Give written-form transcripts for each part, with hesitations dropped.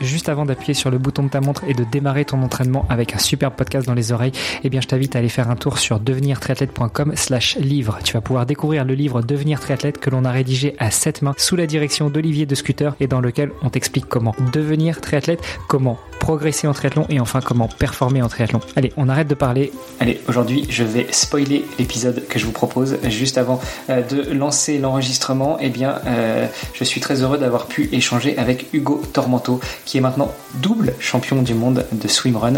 juste avant d'appuyer sur le bouton de ta montre et de démarrer ton entraînement avec un super podcast dans les oreilles, eh bien je t'invite à aller faire un tour sur devenirtriathlète.com/livre. Tu vas pouvoir découvrir le livre Devenir triathlète que l'on a rédigé à 7 mains sous la direction d'Olivier de Schutter et dans lequel on t'explique comment devenir triathlète, comment progresser en triathlon et enfin comment performer en triathlon. Allez, on arrête de parler. Allez, aujourd'hui je vais spoiler l'épisode que je vous propose juste avant de lancer l'enregistrement. Eh bien, je suis très heureux d'avoir pu échanger avec Hugo Tormento, qui est maintenant double champion du monde de swimrun.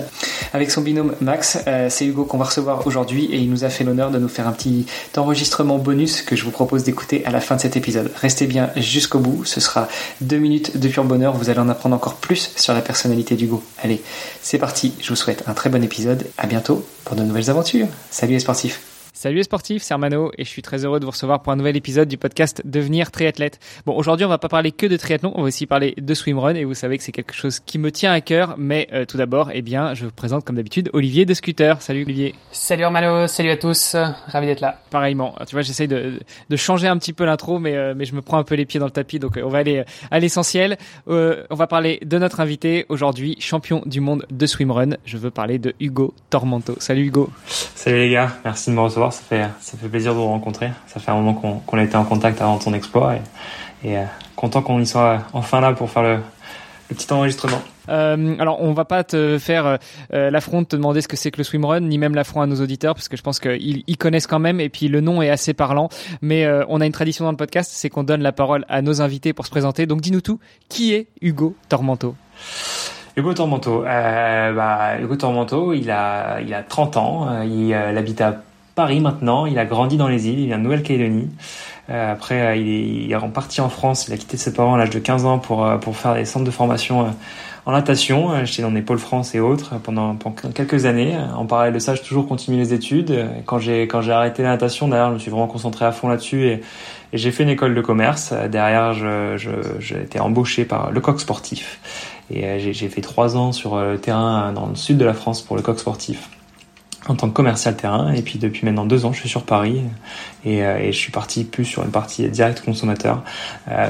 Avec son binôme Max, c'est Hugo qu'on va recevoir aujourd'hui et il nous a fait l'honneur de nous faire un petit enregistrement bonus que je vous propose d'écouter à la fin de cet épisode. Restez bien jusqu'au bout, ce sera 2 minutes de pur bonheur, vous allez en apprendre encore plus sur la personnalité d'Hugo. Allez, c'est parti, je vous souhaite un très bon épisode, à bientôt pour de nouvelles aventures. Salut les sportifs! Salut les sportifs, c'est Ermanno et je suis très heureux de vous recevoir pour un nouvel épisode du podcast Devenir triathlète. Bon, aujourd'hui, on va pas parler que de triathlon, on va aussi parler de swimrun et vous savez que c'est quelque chose qui me tient à cœur. Mais tout d'abord, eh bien, je vous présente comme d'habitude Olivier de Schutter. Salut Olivier. Salut Ermanno, salut à tous, ravi d'être là. Pareillement, tu vois, j'essaye de changer un petit peu l'intro, mais je me prends un peu les pieds dans le tapis, donc on va aller à l'essentiel. On va parler de notre invité aujourd'hui, champion du monde de swimrun. Je veux parler de Hugo Tormento. Salut Hugo. Salut les gars, merci de me recevoir. Ça fait plaisir de vous rencontrer. Ça fait un moment qu'on a été en contact avant ton exploit et content qu'on y soit enfin là pour faire le petit enregistrement. Alors on va pas te faire l'affront de te demander ce que c'est que le swimrun, ni même l'affront à nos auditeurs, parce que je pense qu'ils connaissent quand même et puis le nom est assez parlant. Mais on a une tradition dans le podcast, c'est qu'on donne la parole à nos invités pour se présenter. Donc dis-nous tout, qui est Hugo Tormento ? Hugo Tormento, il a 30 ans, il habite à Paris maintenant, il a grandi dans les îles, il vient de Nouvelle-Calédonie. Après, il est reparti en France, il a quitté ses parents à l'âge de 15 ans pour faire des centres de formation en natation. J'étais dans les pôles France et autres pendant quelques années. En parallèle de ça, j'ai toujours continué les études. Quand j'ai arrêté la natation, d'ailleurs, je me suis vraiment concentré à fond là-dessus et j'ai fait une école de commerce. Derrière, j'ai été embauché par Le Coq Sportif et j'ai fait 3 ans sur le terrain dans le sud de la France pour Le Coq Sportif, en tant que commercial terrain, et puis depuis maintenant 2 ans je suis sur Paris et je suis parti plus sur une partie direct consommateur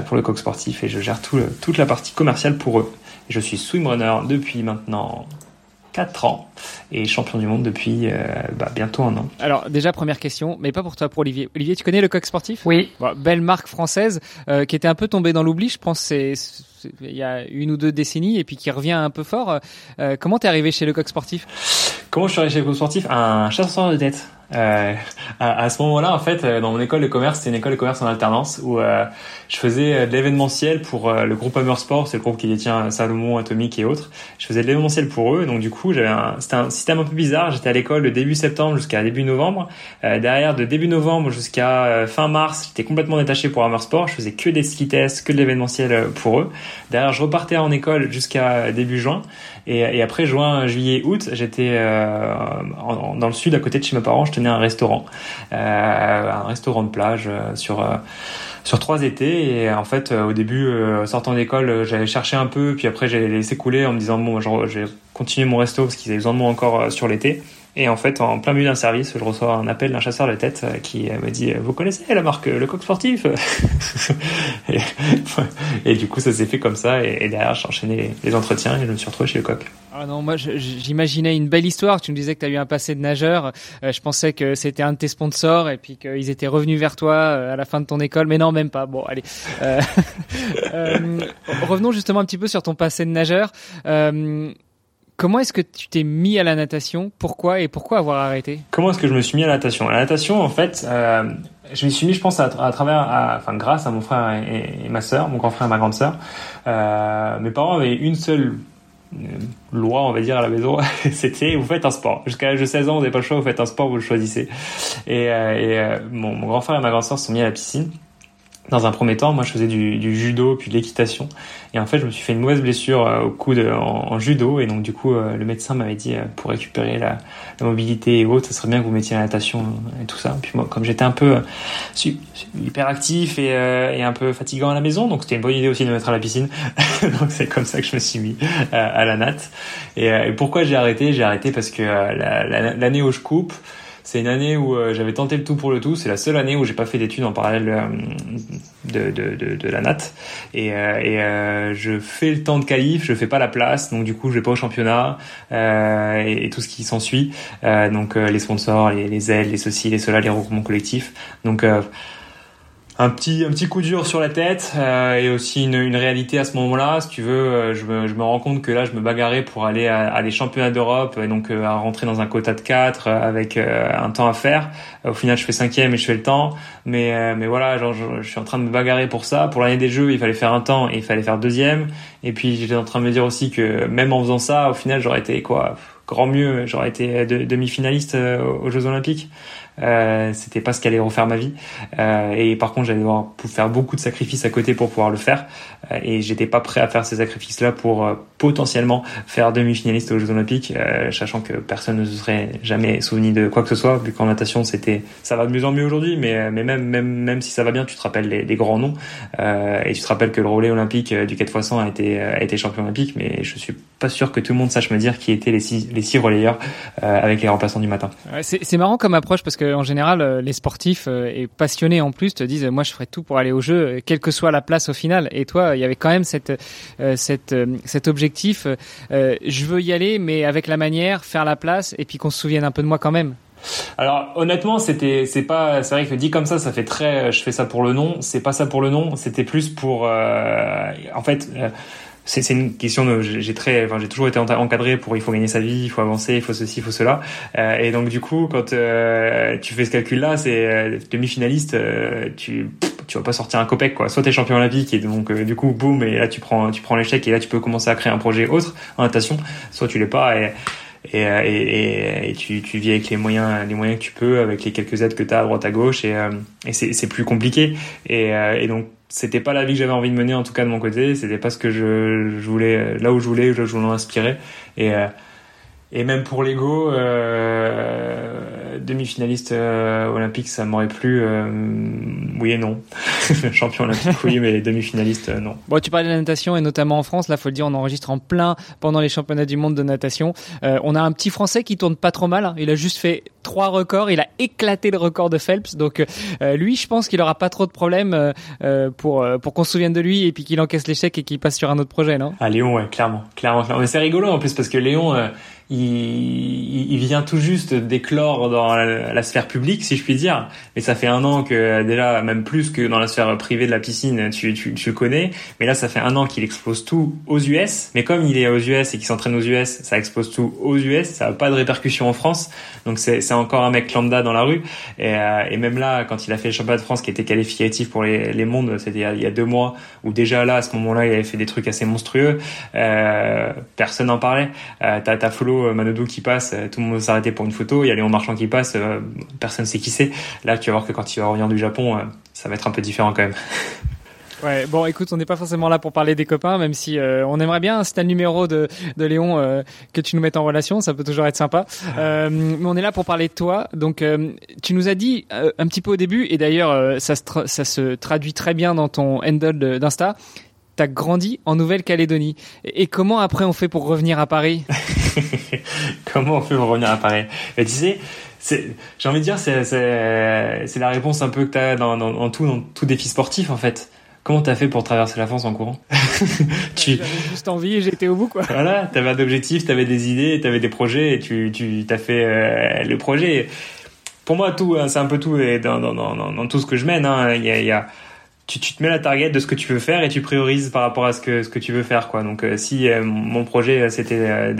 pour Le Coq Sportif et je gère toute la partie commerciale pour eux. Et je suis swimrunner depuis maintenant 4 ans et champion du monde depuis bientôt 1 an. Alors déjà première question, mais pas pour toi, pour Olivier. Olivier, tu connais Le Coq Sportif ? Oui. Bon, belle marque française qui était un peu tombée dans l'oubli, je pense, il y a 1 ou 2 décennies et puis qui revient un peu fort. Comment t'es arrivé chez Le Coq Sportif ? Comment je suis arrivé chez Le Coq Sportif ? Un chasseur de tête. À ce moment-là, en fait, dans mon école de commerce, c'était une école de commerce en alternance où je faisais de l'événementiel pour le groupe Amer Sports, c'est le groupe qui détient Salomon, Atomic et autres. Je faisais de l'événementiel pour eux, donc du coup, c'était un système un peu bizarre. J'étais à l'école de début septembre jusqu'à début novembre. Derrière, de début novembre jusqu'à fin mars, j'étais complètement détaché pour Amer Sports. Je faisais que des ski tests, que de l'événementiel pour eux. Derrière, je repartais en école jusqu'à début juin. Et après juin, juillet, août, j'étais dans le sud, à côté de chez mes parents. Je tenais un restaurant de plage sur 3 étés. Et en fait, au début, sortant d'école, j'avais cherché un peu. Puis après, j'ai laissé couler en me disant bon, je vais continuer mon resto parce qu'ils avaient besoin de moi encore sur l'été. Et en fait, en plein milieu d'un service, je reçois un appel d'un chasseur de tête qui me dit « Vous connaissez la marque Le Coq Sportif ?» et du coup, ça s'est fait comme ça. Et derrière, j'ai enchaîné les entretiens et je me suis retrouvé chez Le Coq. Ah non, moi, j'imaginais une belle histoire. Tu me disais que tu as eu un passé de nageur. Je pensais que c'était un de tes sponsors et puis qu'ils étaient revenus vers toi à la fin de ton école. Mais non, même pas. Bon, allez. Revenons justement un petit peu sur ton passé de nageur. Comment est-ce que tu t'es mis à la natation ? Pourquoi avoir arrêté ? Comment est-ce que je me suis mis à la natation ? La natation, en fait, je m'y suis mis, je pense, grâce à mon frère et ma sœur, mon grand frère et ma grande sœur. Mes parents avaient une seule loi, on va dire, à la maison, c'était vous faites un sport. Jusqu'à l'âge de 16 ans, vous n'avez pas le choix, vous faites un sport, vous le choisissez. Et mon grand frère et ma grande sœur se sont mis à la piscine. Dans un premier temps, moi, je faisais du judo, puis de l'équitation. Et en fait, je me suis fait une mauvaise blessure au coude en judo. Et donc, du coup, le médecin m'avait dit, pour récupérer la mobilité et autres, ça serait bien que vous mettiez la natation et tout ça. Puis moi, comme j'étais un peu hyperactif et un peu fatigant à la maison, donc c'était une bonne idée aussi de me mettre à la piscine. Donc, c'est comme ça que je me suis mis à la natte. Et pourquoi j'ai arrêté ? J'ai arrêté parce que l'année où je coupe, C'est une année où j'avais tenté le tout pour le tout. C'est la seule année où j'ai pas fait d'études en parallèle de la nat. Et je fais le temps de qualif, je fais pas la place, donc du coup je vais pas au championnat et tout ce qui s'ensuit. Donc les sponsors, les aides, les ceci, les cela, les regroupements collectifs. Donc un petit coup dur sur la tête et aussi une réalité à ce moment-là. Si tu veux, je me rends compte que là, je me bagarrais pour aller à des championnats d'Europe et donc à rentrer dans un quota de 4 avec un temps à faire. Au final, je fais 5e et je fais le temps. Mais voilà, genre, je suis en train de me bagarrer pour ça. Pour l'année des Jeux, il fallait faire un temps et il fallait faire 2e. Et puis, j'étais en train de me dire aussi que même en faisant ça, au final, j'aurais été quoi, grand mieux, j'aurais été demi-finaliste aux Jeux Olympiques. C'était pas ce qu'allait refaire ma vie et par contre j'allais devoir faire beaucoup de sacrifices à côté pour pouvoir le faire et j'étais pas prêt à faire ces sacrifices là pour potentiellement faire demi-finaliste aux Jeux Olympiques, sachant que personne ne se serait jamais souvenu de quoi que ce soit, vu qu'en natation c'était, ça va de mieux en mieux aujourd'hui, mais même si ça va bien, tu te rappelles les grands noms et tu te rappelles que le relais olympique du 4x100 a été champion olympique, mais je suis pas sûr que tout le monde sache me dire qui étaient les six relayeurs avec les remplaçants du matin. C'est marrant comme approche, parce que en général, les sportifs et passionnés en plus te disent moi je ferai tout pour aller au jeu, quelle que soit la place au final. Et toi, il y avait quand même cet objectif, je veux y aller, mais avec la manière, faire la place, et puis qu'on se souvienne un peu de moi quand même. Alors honnêtement, c'est vrai que dit comme ça, ça fait très je fais ça pour le nom. C'est pas ça pour le nom, c'était plus pour en fait. C'est une question de j'ai toujours été encadré pour il faut gagner sa vie, il faut avancer, il faut ceci, il faut cela, et donc du coup quand tu fais ce calcul là, c'est demi-finaliste, tu vas pas sortir un copec quoi, soit t'es champion olympique et donc du coup boum, et là tu prends l'échec et là tu peux commencer à créer un projet autre en natation, soit tu l'es pas et tu vis avec les moyens que tu peux, avec les quelques aides que t'as à droite à gauche, et c'est plus compliqué, et donc c'était pas la vie que j'avais envie de mener, en tout cas de mon côté, c'était pas ce que je voulais, là où je voulais, je voulais inspirer, et même pour l'ego, demi-finaliste olympique, ça m'aurait plu, oui et non. Champion olympique, oui, mais demi-finaliste, non. Bon, tu parlais de la natation, et notamment en France, là, faut le dire, on enregistre en plein pendant les championnats du monde de natation. On a un petit Français qui tourne pas trop mal, hein. Il a juste fait 3 records, il a éclaté le record de Phelps, donc lui, je pense qu'il aura pas trop de problèmes pour qu'on se souvienne de lui, et puis qu'il encaisse l'échec et qu'il passe sur un autre projet, non? Ah, Léon, ouais, clairement. Mais c'est rigolo, en plus, parce que Léon, il vient tout juste d'éclore dans la sphère publique, si je puis dire, mais ça fait 1 an que déjà, même plus que dans la sphère privée de la piscine, tu le connais, mais là ça fait 1 an qu'il explose tout aux US, mais comme il est aux US et qu'il s'entraîne aux US, ça explose tout aux US, ça a pas de répercussion en France, donc c'est encore un mec lambda dans la rue, et même là quand il a fait le championnat de France qui était qualificatif pour les mondes, c'était il y a 2 mois, où déjà là à ce moment-là il avait fait des trucs assez monstrueux, personne n'en parlait, t'as Flo Manaudou qui passe, tout le monde s'arrêtait pour une photo, il y a Léon Marchand qui passe, personne sait qui c'est. Là tu vas voir que quand il va revenir du Japon, ça va être un peu différent quand même. Ouais, bon, écoute, on n'est pas forcément là pour parler des copains, même si on aimerait bien, si t'as le numéro de Léon, que tu nous mettes en relation, ça peut toujours être sympa. Mais on est là pour parler de toi. Donc, tu nous as dit un petit peu au début, et d'ailleurs, ça se traduit très bien dans ton handle d'Insta, t'as grandi en Nouvelle-Calédonie. Et comment après on fait pour revenir à Paris? Comment on fait pour revenir à Paris? Et tu sais, j'ai envie de dire, c'est la réponse un peu que t'as dans tout défi sportif en fait. Comment t'as fait pour traverser la France en courant? J'avais juste envie et j'étais au bout, quoi. Voilà, t'avais un objectif, t'avais des idées, t'avais des projets, et t'as fait le projet. Pour moi, tout, hein, c'est un peu tout, et dans tout ce que je mène, hein, y a tu te mets la target de ce que tu veux faire et tu priorises par rapport à ce que tu veux faire, quoi. Donc si mon projet c'était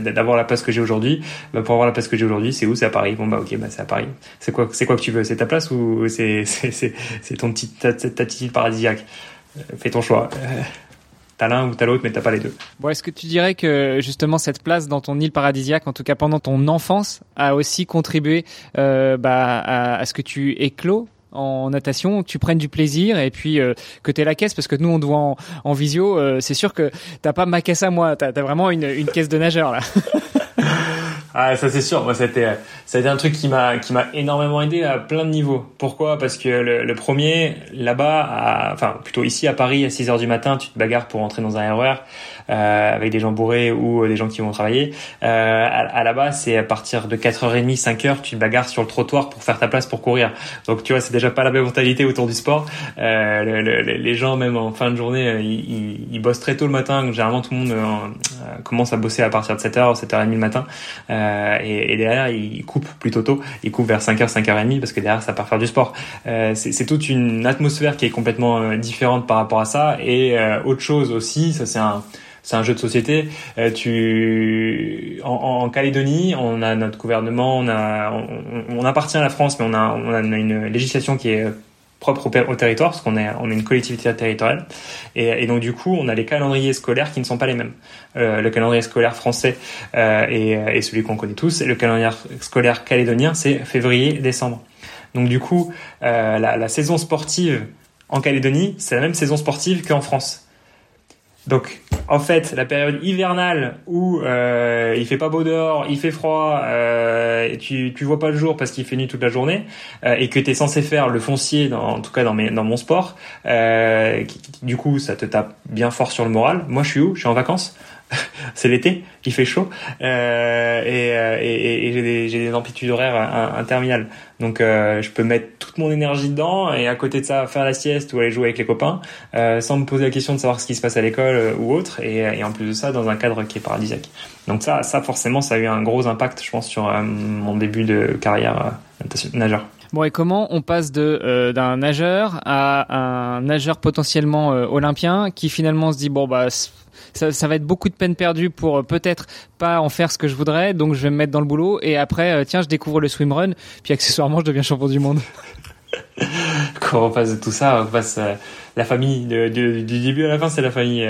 d'avoir la place que j'ai aujourd'hui, bah pour avoir la place que j'ai aujourd'hui, c'est où? C'est à Paris. Bon bah OK, bah c'est à Paris. C'est quoi que tu veux? C'est ta place ou c'est ton petit ta petite île paradisiaque? Fais ton choix. T'as l'un ou t'as l'autre, mais t'as pas les deux. Bon, est-ce que tu dirais que justement cette place dans ton île paradisiaque, en tout cas pendant ton enfance, a aussi contribué à ce que tu éclos en natation, que tu prennes du plaisir et puis que t'aies la caisse, parce que nous on te voit en visio, c'est sûr que t'as pas ma caisse à moi, t'as vraiment une caisse de nageur là. Ah, ça c'est sûr. Moi, ça a été un truc qui m'a énormément aidé à plein de niveaux. Pourquoi ? Parce que le premier, là-bas, plutôt ici à Paris, à 6h du matin, tu te bagarres pour entrer dans un RER avec des gens bourrés ou des gens qui vont travailler. À là-bas, c'est à partir de 4h30, 5h, tu te bagarres sur le trottoir pour faire ta place pour courir. Donc, tu vois, c'est déjà pas la même mentalité autour du sport. Les gens, même en fin de journée, ils bossent très tôt le matin. Donc, généralement, tout le monde commence à bosser à partir de 7h, 7h30 le matin. Et derrière, ils coupent plutôt tôt. Ils coupent vers 5h, 5h30 parce que derrière, ça part faire du sport. C'est toute une atmosphère qui est complètement différente par rapport à ça. Et autre chose aussi, ça c'est un jeu de société. En Calédonie, on a notre gouvernement, on appartient à la France, mais on a une législation qui est propre au territoire, parce qu'on est une collectivité territoriale, et donc du coup on a les calendriers scolaires qui ne sont pas les mêmes. Le calendrier scolaire français et celui qu'on connaît tous, et le calendrier scolaire calédonien, c'est février-décembre. Donc du coup la saison sportive en Calédonie, c'est la même saison sportive qu'en France. Donc, en fait, la période hivernale où il fait pas beau dehors, il fait froid, et tu vois pas le jour parce qu'il fait nuit toute la journée, et que t'es censé faire le foncier, en tout cas dans mon sport, du coup, ça te tape bien fort sur le moral. Moi, je suis où ? Je suis en vacances. C'est l'été, il fait chaud, et j'ai des amplitudes horaires interminables. Donc je peux mettre toute mon énergie dedans et à côté de ça faire la sieste ou aller jouer avec les copains sans me poser la question de savoir ce qui se passe à l'école ou autre, et en plus de ça dans un cadre qui est paradisiaque. Donc ça forcément, ça a eu un gros impact, je pense, sur mon début de carrière nageur. Bon, et comment on passe d'un nageur à un nageur potentiellement olympien qui finalement se dit bon bah ça va être beaucoup de peine perdue pour peut-être pas en faire ce que je voudrais, donc je vais me mettre dans le boulot, et après tiens, je découvre le swimrun, puis accessoirement je deviens champion du monde. Quand on passe de tout ça, on passe la famille, du début à la fin c'est la famille,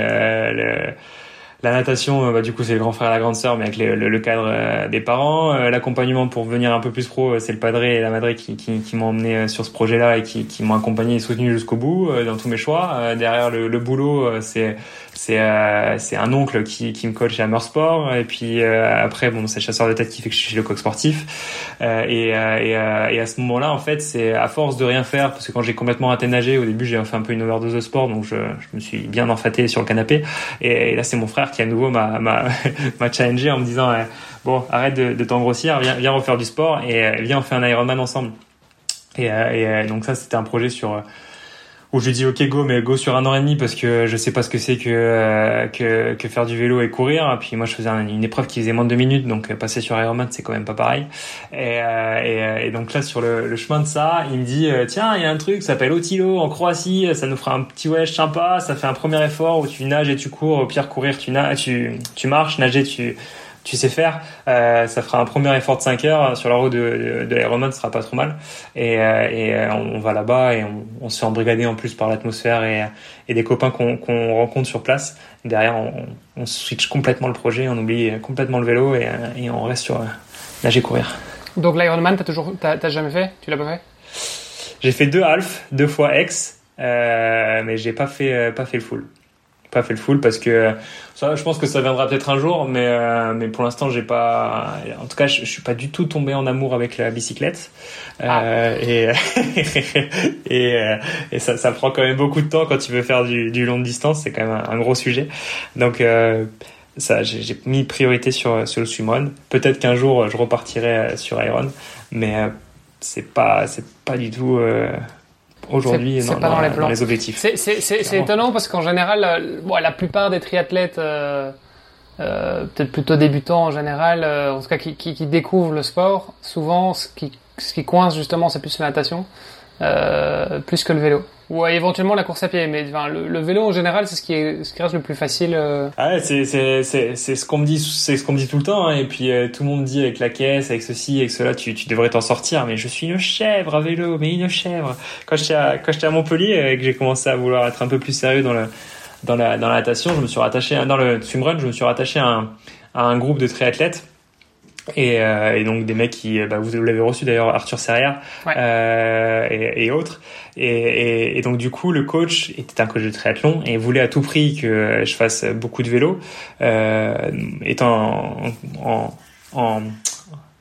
la natation, du coup c'est le grand frère et la grande sœur, mais avec le cadre des parents. L'accompagnement pour devenir un peu plus pro, c'est le padre et la madre qui m'ont emmené sur ce projet-là et qui m'ont accompagné et soutenu jusqu'au bout dans tous mes choix. Derrière le boulot, c'est un oncle qui me coach chez Amer Sports, et puis après bon, c'est le chasseur de tête qui fait que je suis chez Le Coq Sportif, et à ce moment-là en fait, c'est à force de rien faire, parce que quand j'ai complètement raté nager au début, j'ai fait un peu une overdose de sport, donc je me suis bien enfaté sur le canapé, et là c'est mon frère qui à nouveau m'a challengé en me disant bon, arrête de t'engrossir, viens refaire du sport et viens on fait un Ironman ensemble, et donc ça c'était un projet où je lui dis ok, go, mais go sur 1 an et demi, parce que je sais pas ce que c'est que faire du vélo et courir, et puis moi je faisais une épreuve qui faisait moins de 2 minutes, donc passer sur Ironman c'est quand même pas pareil, et donc là sur le chemin de ça il me dit tiens, il y a un truc ça s'appelle Ötillö en Croatie, ça nous fera un petit voyage sympa, ça fait un premier effort où tu nages et tu cours, au pire courir tu marches, nager tu sais faire, ça fera un premier effort de 5 heures sur la route de l'Ironman, ce sera pas trop mal, et on va là-bas et on se fait embrigader en plus par l'atmosphère et des copains qu'on rencontre sur place. Derrière on switch complètement le projet, on oublie complètement le vélo et on reste sur nager, courir. Donc l'Ironman t'as jamais fait ? Tu l'as pas fait ? J'ai fait 2 halfs, 2 fois X, mais j'ai pas fait le full. Pas fait le full parce que ça, je pense que ça viendra peut-être un jour, mais pour l'instant j'ai pas, en tout cas je suis pas du tout tombé en amour avec la bicyclette. Et ça prend quand même beaucoup de temps quand tu veux faire du long de distance, c'est quand même un gros sujet, donc ça j'ai mis priorité sur le swimrun. Peut-être qu'un jour je repartirai sur Iron, mais c'est pas du tout aujourd'hui, dans les objectifs. C'est étonnant parce qu'en général, la plupart des triathlètes, peut-être plutôt débutants en général, en tout cas qui découvrent le sport, souvent ce qui coince justement, c'est plus la natation, plus que le vélo. Ou éventuellement la course à pied, mais enfin, le vélo en général c'est ce qui reste le plus facile. Ah ouais, c'est ce qu'on me dit, c'est ce qu'on me dit tout le temps, hein. Et puis tout le monde dit avec la caisse, avec ceci, avec cela, tu devrais t'en sortir, mais je suis une chèvre à vélo, mais une chèvre. Quand j'étais à Montpellier et que j'ai commencé à vouloir être un peu plus sérieux dans la natation, dans le swimrun, je me suis rattaché à un groupe de triathlètes. Et donc des mecs qui, vous l'avez reçu d'ailleurs, Arthur Serrière, ouais. Et autres, et donc du coup le coach était un coach de triathlon et voulait à tout prix que je fasse beaucoup de vélo, étant en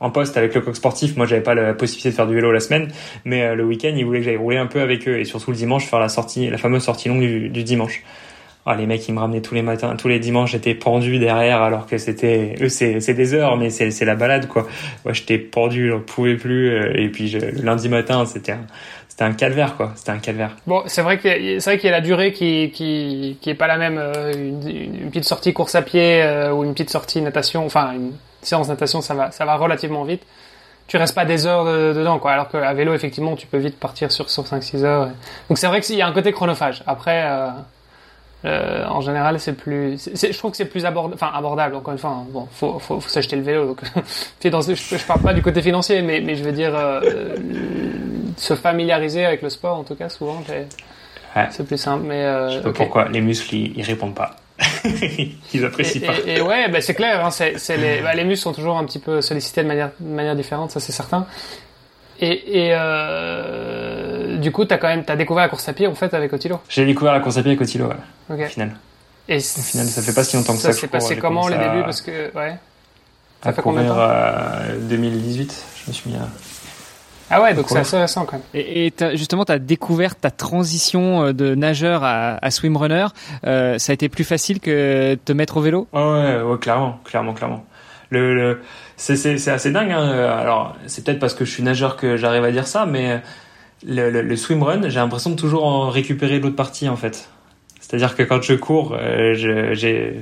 en poste avec le Coq Sportif. Moi, j'avais pas la possibilité de faire du vélo la semaine, mais le week-end, ils voulaient que j'aille rouler un peu avec eux et surtout le dimanche faire la fameuse sortie longue du dimanche. Ah, les mecs, ils me ramenaient tous les matins, tous les dimanches, j'étais pendu derrière, alors que c'était, eux, c'est des heures, mais c'est la balade, quoi. Moi, j'étais pendu, j'en pouvais plus, et puis le lundi matin, c'était un calvaire, quoi. C'était un calvaire. Bon, c'est vrai qu'il y a la durée qui est pas la même. Une petite sortie course à pied, ou une petite sortie natation, enfin, une séance natation, ça va relativement vite. Tu restes pas des heures dedans, quoi. Alors qu'à vélo, effectivement, tu peux vite partir sur 5-6 heures. Donc c'est vrai qu'il y a un côté chronophage. Après, en général, je trouve que c'est plus abordable. Encore une fois, bon, faut s'acheter le vélo. Donc, je parle pas du côté financier, mais je veux dire se familiariser avec le sport. En tout cas, souvent, c'est plus simple. Mais je sais pas pourquoi les muscles ils répondent pas. Ils apprécient pas. Et ouais, bah, c'est clair. Hein, les muscles sont toujours un petit peu sollicités de manière différente. Ça, c'est certain. Et du coup, t'as découvert la course à pied en fait avec Ötillö. J'ai découvert la course à pied avec Ötillö, ouais. Okay. Au final, ça fait pas si longtemps que ça. Ça s'est passé comment les débuts, parce que ouais. Ça fait combien de temps? 2018, je me suis mis à. Ah ouais, donc c'est assez récent quand même. Et justement, t'as découvert ta transition de nageur à swimrunner. Ça a été plus facile que te mettre au vélo? Ouais, clairement. C'est assez dingue, hein. Alors c'est peut-être parce que je suis nageur que j'arrive à dire ça, mais le swimrun, j'ai l'impression de toujours en récupérer l'autre partie en fait. C'est-à-dire que quand je cours, je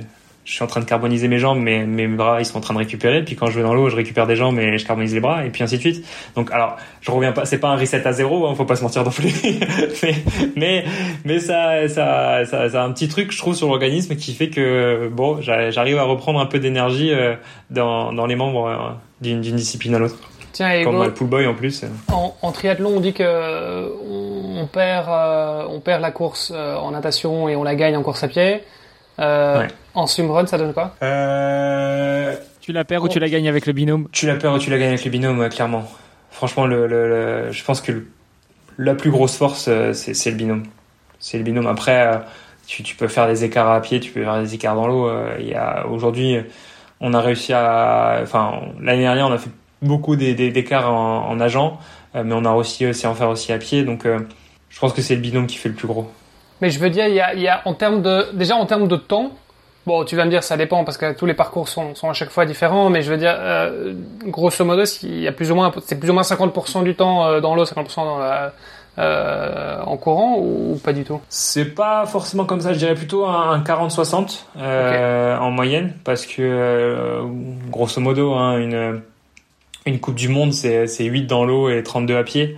suis en train de carboniser mes jambes, mais mes bras ils sont en train de récupérer. Puis quand je vais dans l'eau, je récupère des jambes et je carbonise les bras, et puis ainsi de suite. Donc alors, je reviens pas, c'est pas un reset à zéro, hein, faut pas se mentir non plus. mais ça a un petit truc je trouve sur l'organisme qui fait que bon, j'arrive à reprendre un peu d'énergie dans les membres d'une discipline à l'autre. Tiens, comme le pool boy en plus. En triathlon, on dit que on perd la course en natation et on la gagne en course à pied. Ouais. En swimrun, ça donne quoi? Tu la perds ou tu la gagnes avec le binôme? Tu la perds ou tu la gagnes avec le binôme, clairement. Franchement, je pense que la plus grosse force, c'est le binôme. C'est le binôme. Après, tu peux faire des écarts à pied, tu peux faire des écarts dans l'eau. Aujourd'hui, on a réussi à. Enfin, l'année dernière, on a fait beaucoup d'écarts en nageant, mais on a aussi essayé d'en faire aussi à pied. Donc, je pense que c'est le binôme qui fait le plus gros. Mais je veux dire, il y a en termes de temps, bon, tu vas me dire ça dépend parce que tous les parcours sont à chaque fois différents, mais je veux dire, grosso modo, s'il y a plus ou moins 50% du temps dans l'eau, 50% en courant ou pas du tout? C'est pas forcément comme ça, je dirais plutôt un 40-60 okay. En moyenne, parce que grosso modo, hein, une Coupe du Monde, c'est 8 dans l'eau et 32 à pied,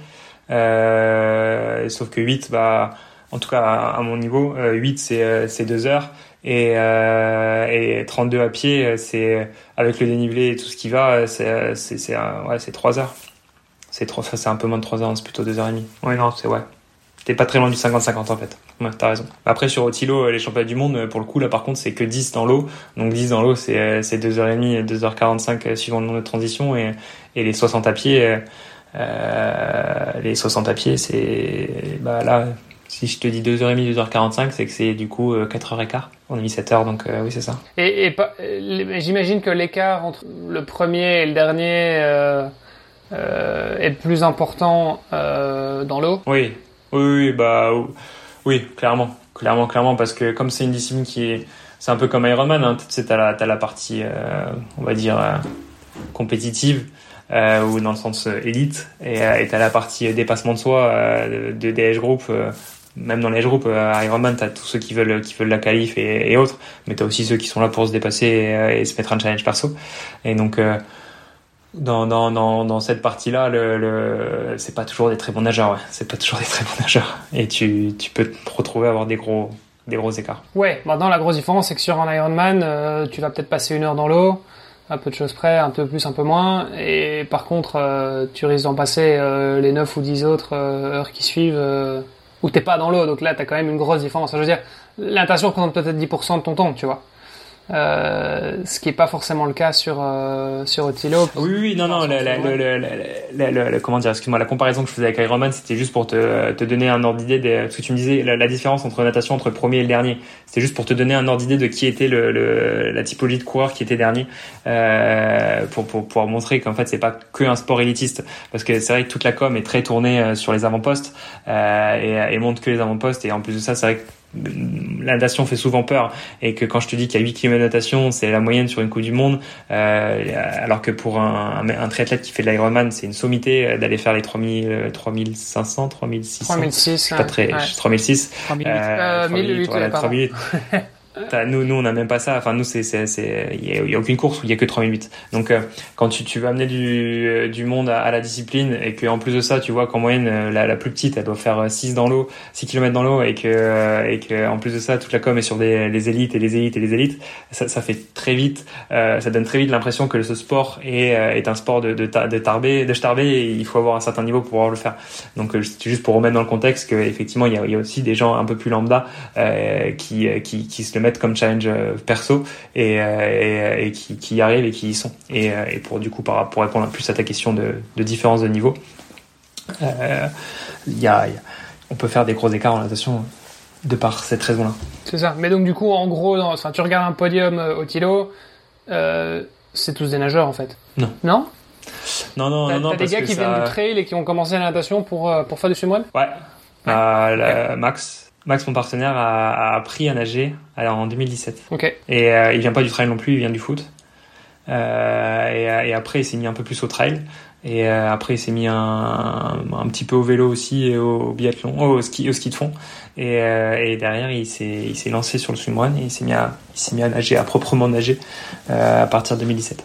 sauf que 8, bah. En tout cas, à mon niveau, 8, c'est 2 heures. Et 32 à pied, c'est, avec le dénivelé et tout ce qui va, c'est 3 heures. C'est un peu moins de 3 heures, c'est plutôt 2 heures et demie. Ouais, non, c'est, ouais. T'es pas très loin du 50-50, en fait. Ouais, t'as raison. Après, sur Ötillö, les championnats du monde, pour le coup, là, par contre, c'est que 10 dans l'eau. Donc, 10 dans l'eau, c'est 2h30, 2h45, suivant le nombre de transitions, et les 60 à pied, c'est, bah, là, si je te dis 2h30, 2h45, c'est que c'est du coup 4h15. On a mis 7h, donc oui, c'est ça. Et j'imagine que l'écart entre le premier et le dernier est plus important dans l'eau. Oui, bah, oui, clairement, parce que comme c'est une discipline c'est un peu comme Ironman, hein, t'as la partie, on va dire, compétitive. Ou dans le sens élite, et t'as la partie dépassement de soi des age group, même dans les age group à Ironman, t'as tous ceux qui veulent la qualif et autres, mais t'as aussi ceux qui sont là pour se dépasser et se mettre un challenge perso, et donc dans cette partie là c'est pas toujours des très bons nageurs, et tu peux te retrouver à avoir des gros écarts. Ouais, maintenant la grosse différence c'est que sur un Ironman tu vas peut-être passer une heure dans l'eau, un peu de choses près, un peu plus, un peu moins, et par contre tu risques d'en passer les 9 ou 10 autres heures qui suivent où t'es pas dans l'eau, donc là t'as quand même une grosse différence. Je veux dire, la natation représente peut-être 10% de ton temps, tu vois, Ce qui est pas forcément le cas sur Ötillö. Oui, non, comment dire, excuse-moi, la comparaison que je faisais avec Ironman, c'était juste pour te donner un ordre d'idée parce que tu me disais la différence entre natation entre le premier et le dernier. C'était juste pour te donner un ordre d'idée de qui était la typologie de coureur qui était dernier, pour pouvoir montrer qu'en fait c'est pas que un sport élitiste, parce que c'est vrai que toute la com est très tournée sur les avant-postes, et montre que les avant-postes, et en plus de ça, c'est vrai que la natation fait souvent peur, et que quand je te dis qu'il y a 8 km de natation, c'est la moyenne sur une Coupe du Monde, alors que pour un triathlète qui fait de l'Ironman, c'est une sommité d'aller faire les 3500, 3600, 3006, pas très, 3006, 3008, voilà, 3008. Nous on n'a même pas ça, enfin nous c'est il y a aucune course où il y a que 3008. Donc quand tu veux amener du monde à la discipline, et que en plus de ça, tu vois qu'en moyenne la plus petite elle doit faire 6 km dans l'eau, et que en plus de ça toute la com est sur les élites et les élites et les élites, ça fait très vite, ça donne très vite l'impression que ce sport est un sport de starbé, et il faut avoir un certain niveau pour pouvoir le faire. Donc c'est juste pour remettre dans le contexte que effectivement il y a aussi des gens un peu plus lambda qui se le mettent comme challenge perso, et qui y arrivent et qui y sont, et pour du coup pour répondre un plus à ta question de différence de niveau, on peut faire des gros écarts en natation de par cette raison-là. C'est ça. Mais donc du coup en gros, enfin tu regardes un podium Ötillö, c'est tous des nageurs en fait. Non. Non. T'as des gars qui viennent du trail et qui ont commencé la natation pour faire du swimrun. Ouais. Max, mon partenaire, a appris à nager en 2017. Okay. Et il vient pas du trail non plus, il vient du foot. Et après, il s'est mis un peu plus au trail. Et après, il s'est mis un petit peu au vélo aussi, et au biathlon, au ski de fond. Et derrière, il s'est lancé sur le swimrun, et il s'est mis à nager, à proprement nager, à partir de 2017.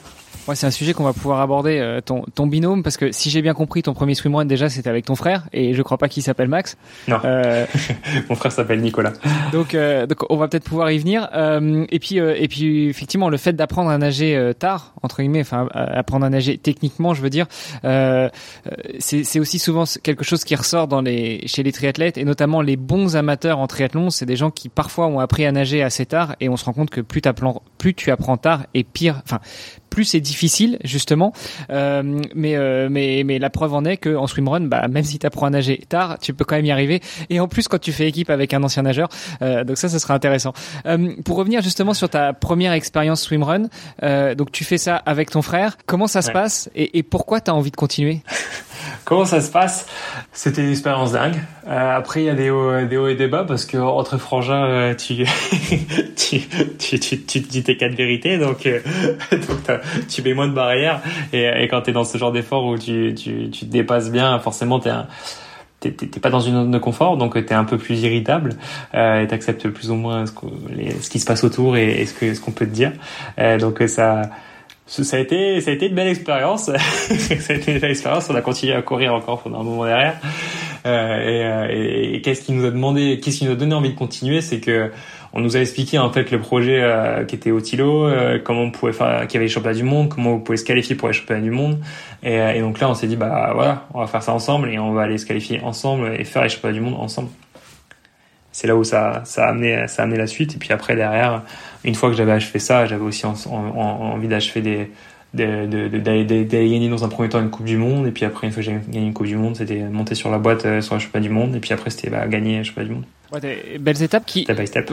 Ouais, c'est un sujet qu'on va pouvoir aborder, ton binôme, parce que si j'ai bien compris, ton premier swimrun déjà c'était avec ton frère, et je crois pas qu'il s'appelle Max. Non. Mon frère s'appelle Nicolas. Donc on va peut-être pouvoir y venir. Et puis effectivement le fait d'apprendre à nager tard, entre guillemets, enfin apprendre à nager techniquement, je veux dire, c'est aussi souvent quelque chose qui ressort chez les triathlètes, et notamment les bons amateurs en triathlon, c'est des gens qui parfois ont appris à nager assez tard, et on se rend compte que plus tu apprends tard, et pire, enfin plus c'est difficile justement, mais la preuve en est que en swimrun, même si t'apprends à nager tard, tu peux quand même y arriver, et en plus quand tu fais équipe avec un ancien nageur, donc ça sera intéressant. Pour revenir justement sur ta première expérience swimrun, donc tu fais ça avec ton frère, comment ça se passe, et pourquoi t'as envie de continuer? Comment ça se passe? C'était une expérience dingue. Après, il y a des hauts et des bas, parce que entre frangins, tu te dis tes quatre vérités, donc tu mets moins de barrières. Et quand t'es dans ce genre d'effort où tu te dépasses bien, forcément t'es pas dans une zone de confort, donc t'es un peu plus irritable, et t'acceptes plus ou moins ce qui se passe autour, et ce qu'on peut te dire. Donc ça a été une belle expérience. Ça a été une belle expérience. On a continué à courir encore pendant un moment derrière. Et qu'est-ce qui nous a donné envie de continuer, c'est que on nous a expliqué en fait le projet qui était Ötillö, comment on pouvait faire, qu'il y avait les championnats du monde, comment on pouvait se qualifier pour les championnats du monde, et donc là on s'est dit voilà, on va faire ça ensemble, et on va aller se qualifier ensemble et faire les championnats du monde ensemble. C'est là où ça a amené la suite. Et puis après, derrière, une fois que j'avais achevé ça, j'avais aussi envie d'achever d'aller gagner dans un premier temps une Coupe du Monde. Et puis après, une fois que j'ai gagné une Coupe du Monde, c'était monter sur la boîte sur le championnat du monde. Et puis après, c'était gagner le championnat du monde. Ouais, des belles étapes step by step.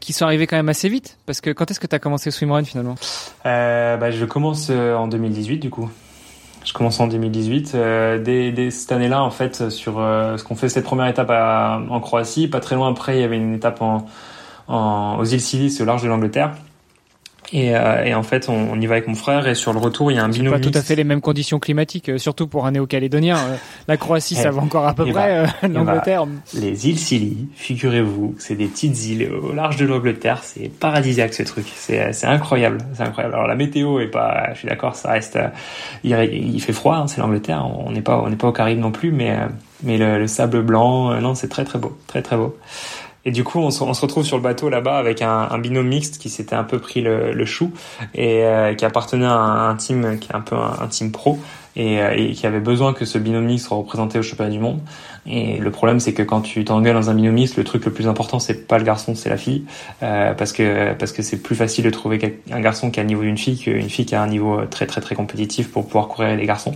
Qui sont arrivées quand même assez vite. Parce que quand est-ce que tu as commencé le swimrun finalement? Je commence en 2018 du coup. Je commence en 2018. Dès cette année-là, en fait, sur ce qu'on fait, cette première étape en Croatie. Pas très loin après, il y avait une étape aux îles Scilly, au large de l'Angleterre. Et en fait, on y va avec mon frère, et sur le retour, il y a un binôme. C'est pas tout à fait les mêmes conditions climatiques, surtout pour un néo-calédonien. La Croatie, ça va encore à peu près, l'Angleterre. Les îles Scilly, figurez-vous, c'est des petites îles au large de l'Angleterre, c'est paradisiaque ce truc. C'est incroyable, c'est incroyable. Alors la météo est pas, je suis d'accord, ça reste, il fait froid, c'est l'Angleterre, on n'est pas au Caraïbes non plus, mais le sable blanc, non, c'est très très beau, très très beau. Et du coup, on se retrouve sur le bateau là-bas avec un binôme mixte qui s'était un peu pris le chou et qui appartenait à un team qui est un peu un team pro et qui avait besoin que ce binôme mixte soit représenté au championnat du monde. Et le problème, c'est que quand tu t'engueules dans un binôme mixte, le truc le plus important, c'est pas le garçon, c'est la fille, parce que c'est plus facile de trouver un garçon qui a le niveau d'une fille qu'une fille qui a un niveau très très très compétitif pour pouvoir courir les garçons.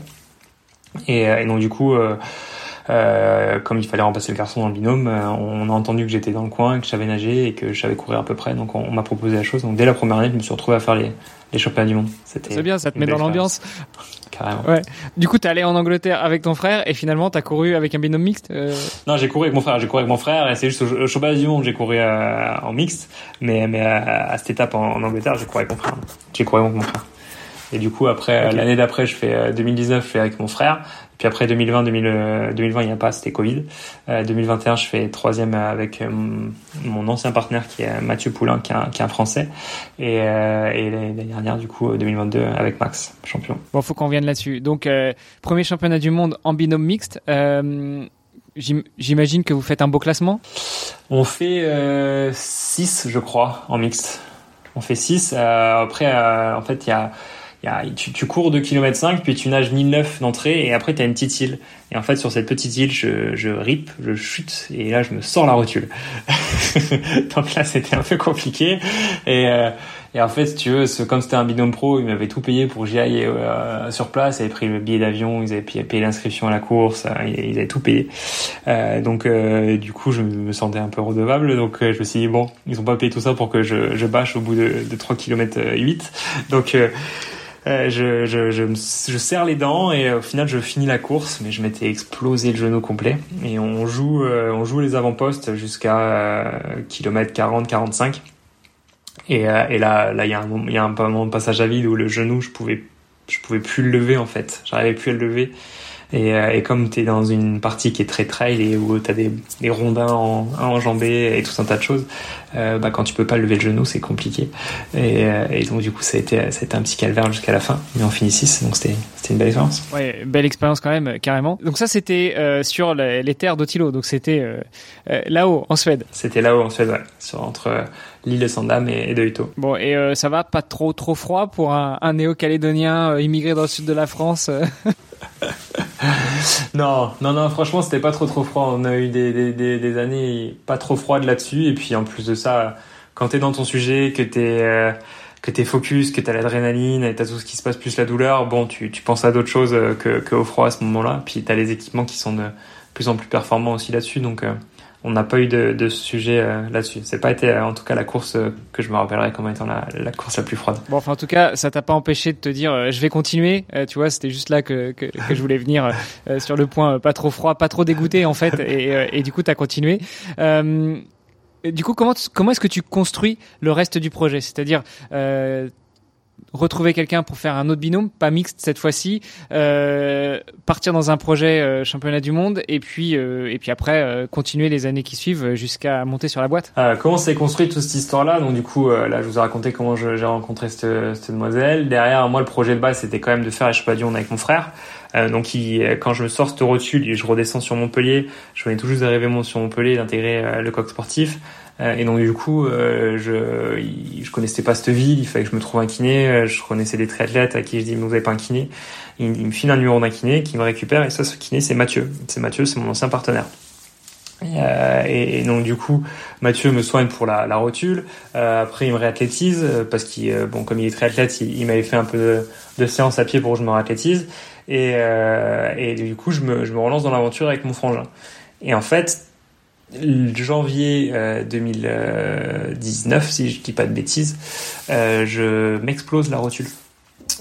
Et donc du coup. Comme il fallait remplacer le garçon dans le binôme, on a entendu que j'étais dans le coin, que je savais nager et que je savais courir à peu près, donc on m'a proposé la chose. Donc dès la première année, je me suis retrouvé à faire les championnats du monde. C'est bien, ça te met dans l'ambiance. Carrément. Ouais. Du coup, t'es allé en Angleterre avec ton frère et finalement t'as couru avec un binôme mixte. Non, j'ai couru avec mon frère et c'est juste au championnat du monde j'ai couru en mixte, mais à cette étape en Angleterre, j'ai couru avec mon frère. Et du coup, après, okay. L'année d'après, je fais 2019, je fais avec mon frère. Puis après 2020 il n'y a pas, c'était Covid. 2021 je fais troisième avec mon ancien partenaire qui est Mathieu Poulin qui est un Français et l'année dernière du coup 2022 avec Max champion. Bon, faut qu'on revienne là-dessus. Donc premier championnat du monde en binôme mixte. J'imagine que vous faites un beau classement. On fait 6 je crois en mixte. On fait 6. Après en fait tu cours 2,5 km, puis tu nages 1,9 d'entrée, et après tu as une petite île. Et en fait, sur cette petite île, je chute, et là, je me sors la rotule. Donc là, c'était un peu compliqué. Et en fait, si tu veux, comme c'était un binôme pro, ils m'avaient tout payé pour que j'y aille sur place. Ils avaient pris le billet d'avion, ils avaient payé l'inscription à la course, ils avaient tout payé. Donc du coup, je me sentais un peu redevable. Donc je me suis dit, bon, ils ont pas payé tout ça pour que je bâche au bout de 3,8 km. Donc... Je serre les dents et au final je finis la course, mais je m'étais explosé le genou complet et on joue les avant-postes jusqu'à kilomètre 40-45 et là il y a un moment de passage à vide où le genou je pouvais plus le lever en fait, j'arrivais plus à le lever et comme t'es dans une partie qui est très trail et où t'as des rondins enjambés et tout un tas de choses, quand tu peux pas lever le genou c'est compliqué et donc du coup ça a été un petit calvaire jusqu'à la fin, mais on finit 6, donc c'était une belle expérience. Ouais, belle expérience quand même, carrément. Donc ça c'était sur les terres d'Ötillö, donc c'était là-haut en Suède. C'était là-haut en Suède, ouais, entre l'île de Sandam et de Uto. Bon, et ça va, pas trop froid pour un néo-calédonien immigré dans le sud de la France? Non, franchement c'était pas trop froid, on a eu des années pas trop froides là-dessus, et puis en plus de ça, quand t'es dans ton sujet, que t'es focus, que t'as l'adrénaline et t'as tout ce qui se passe plus la douleur, bon tu penses à d'autres choses que au froid à ce moment-là, puis t'as les équipements qui sont de plus en plus performants aussi là-dessus, donc on n'a pas eu de sujet là-dessus. C'est pas été, en tout cas, la course que je me rappellerai comme étant la course la plus froide. Bon, enfin, en tout cas, ça t'a pas empêché de te dire je vais continuer. Tu vois, c'était juste là que je voulais venir sur le point pas trop froid, pas trop dégoûté en fait. Et du coup, t'as continué. Du coup, comment est-ce que tu construis le reste du projet ? C'est-à-dire retrouver quelqu'un pour faire un autre binôme, pas mixte cette fois-ci, partir dans un projet championnat du monde et puis après continuer les années qui suivent jusqu'à monter sur la boîte. Comment s'est construite toute cette histoire-là ? Donc du coup là je vous ai raconté comment j'ai rencontré cette demoiselle. Derrière moi le projet de base c'était quand même de faire les championnats du monde avec mon frère. Donc quand je me sors cette rotule et je redescends sur Montpellier, je venais tout juste d'arriver sur Montpellier d'intégrer le Coq Sportif. Et donc du coup je connaissais pas cette ville, il fallait que je me trouve un kiné, je connaissais des triathlètes à qui je dis mais vous avez pas un kiné, il me file un numéro d'un kiné qui me récupère et ça ce kiné c'est Mathieu, c'est mon ancien partenaire. Et donc du coup Mathieu me soigne pour la rotule, après il me réathlétise parce qu'il comme il est triathlète il m'avait fait un peu de séance à pied pour que je me réathlétise et du coup je me relance dans l'aventure avec mon frangin. Et en fait janvier 2019, si je dis pas de bêtises, je m'explose la rotule.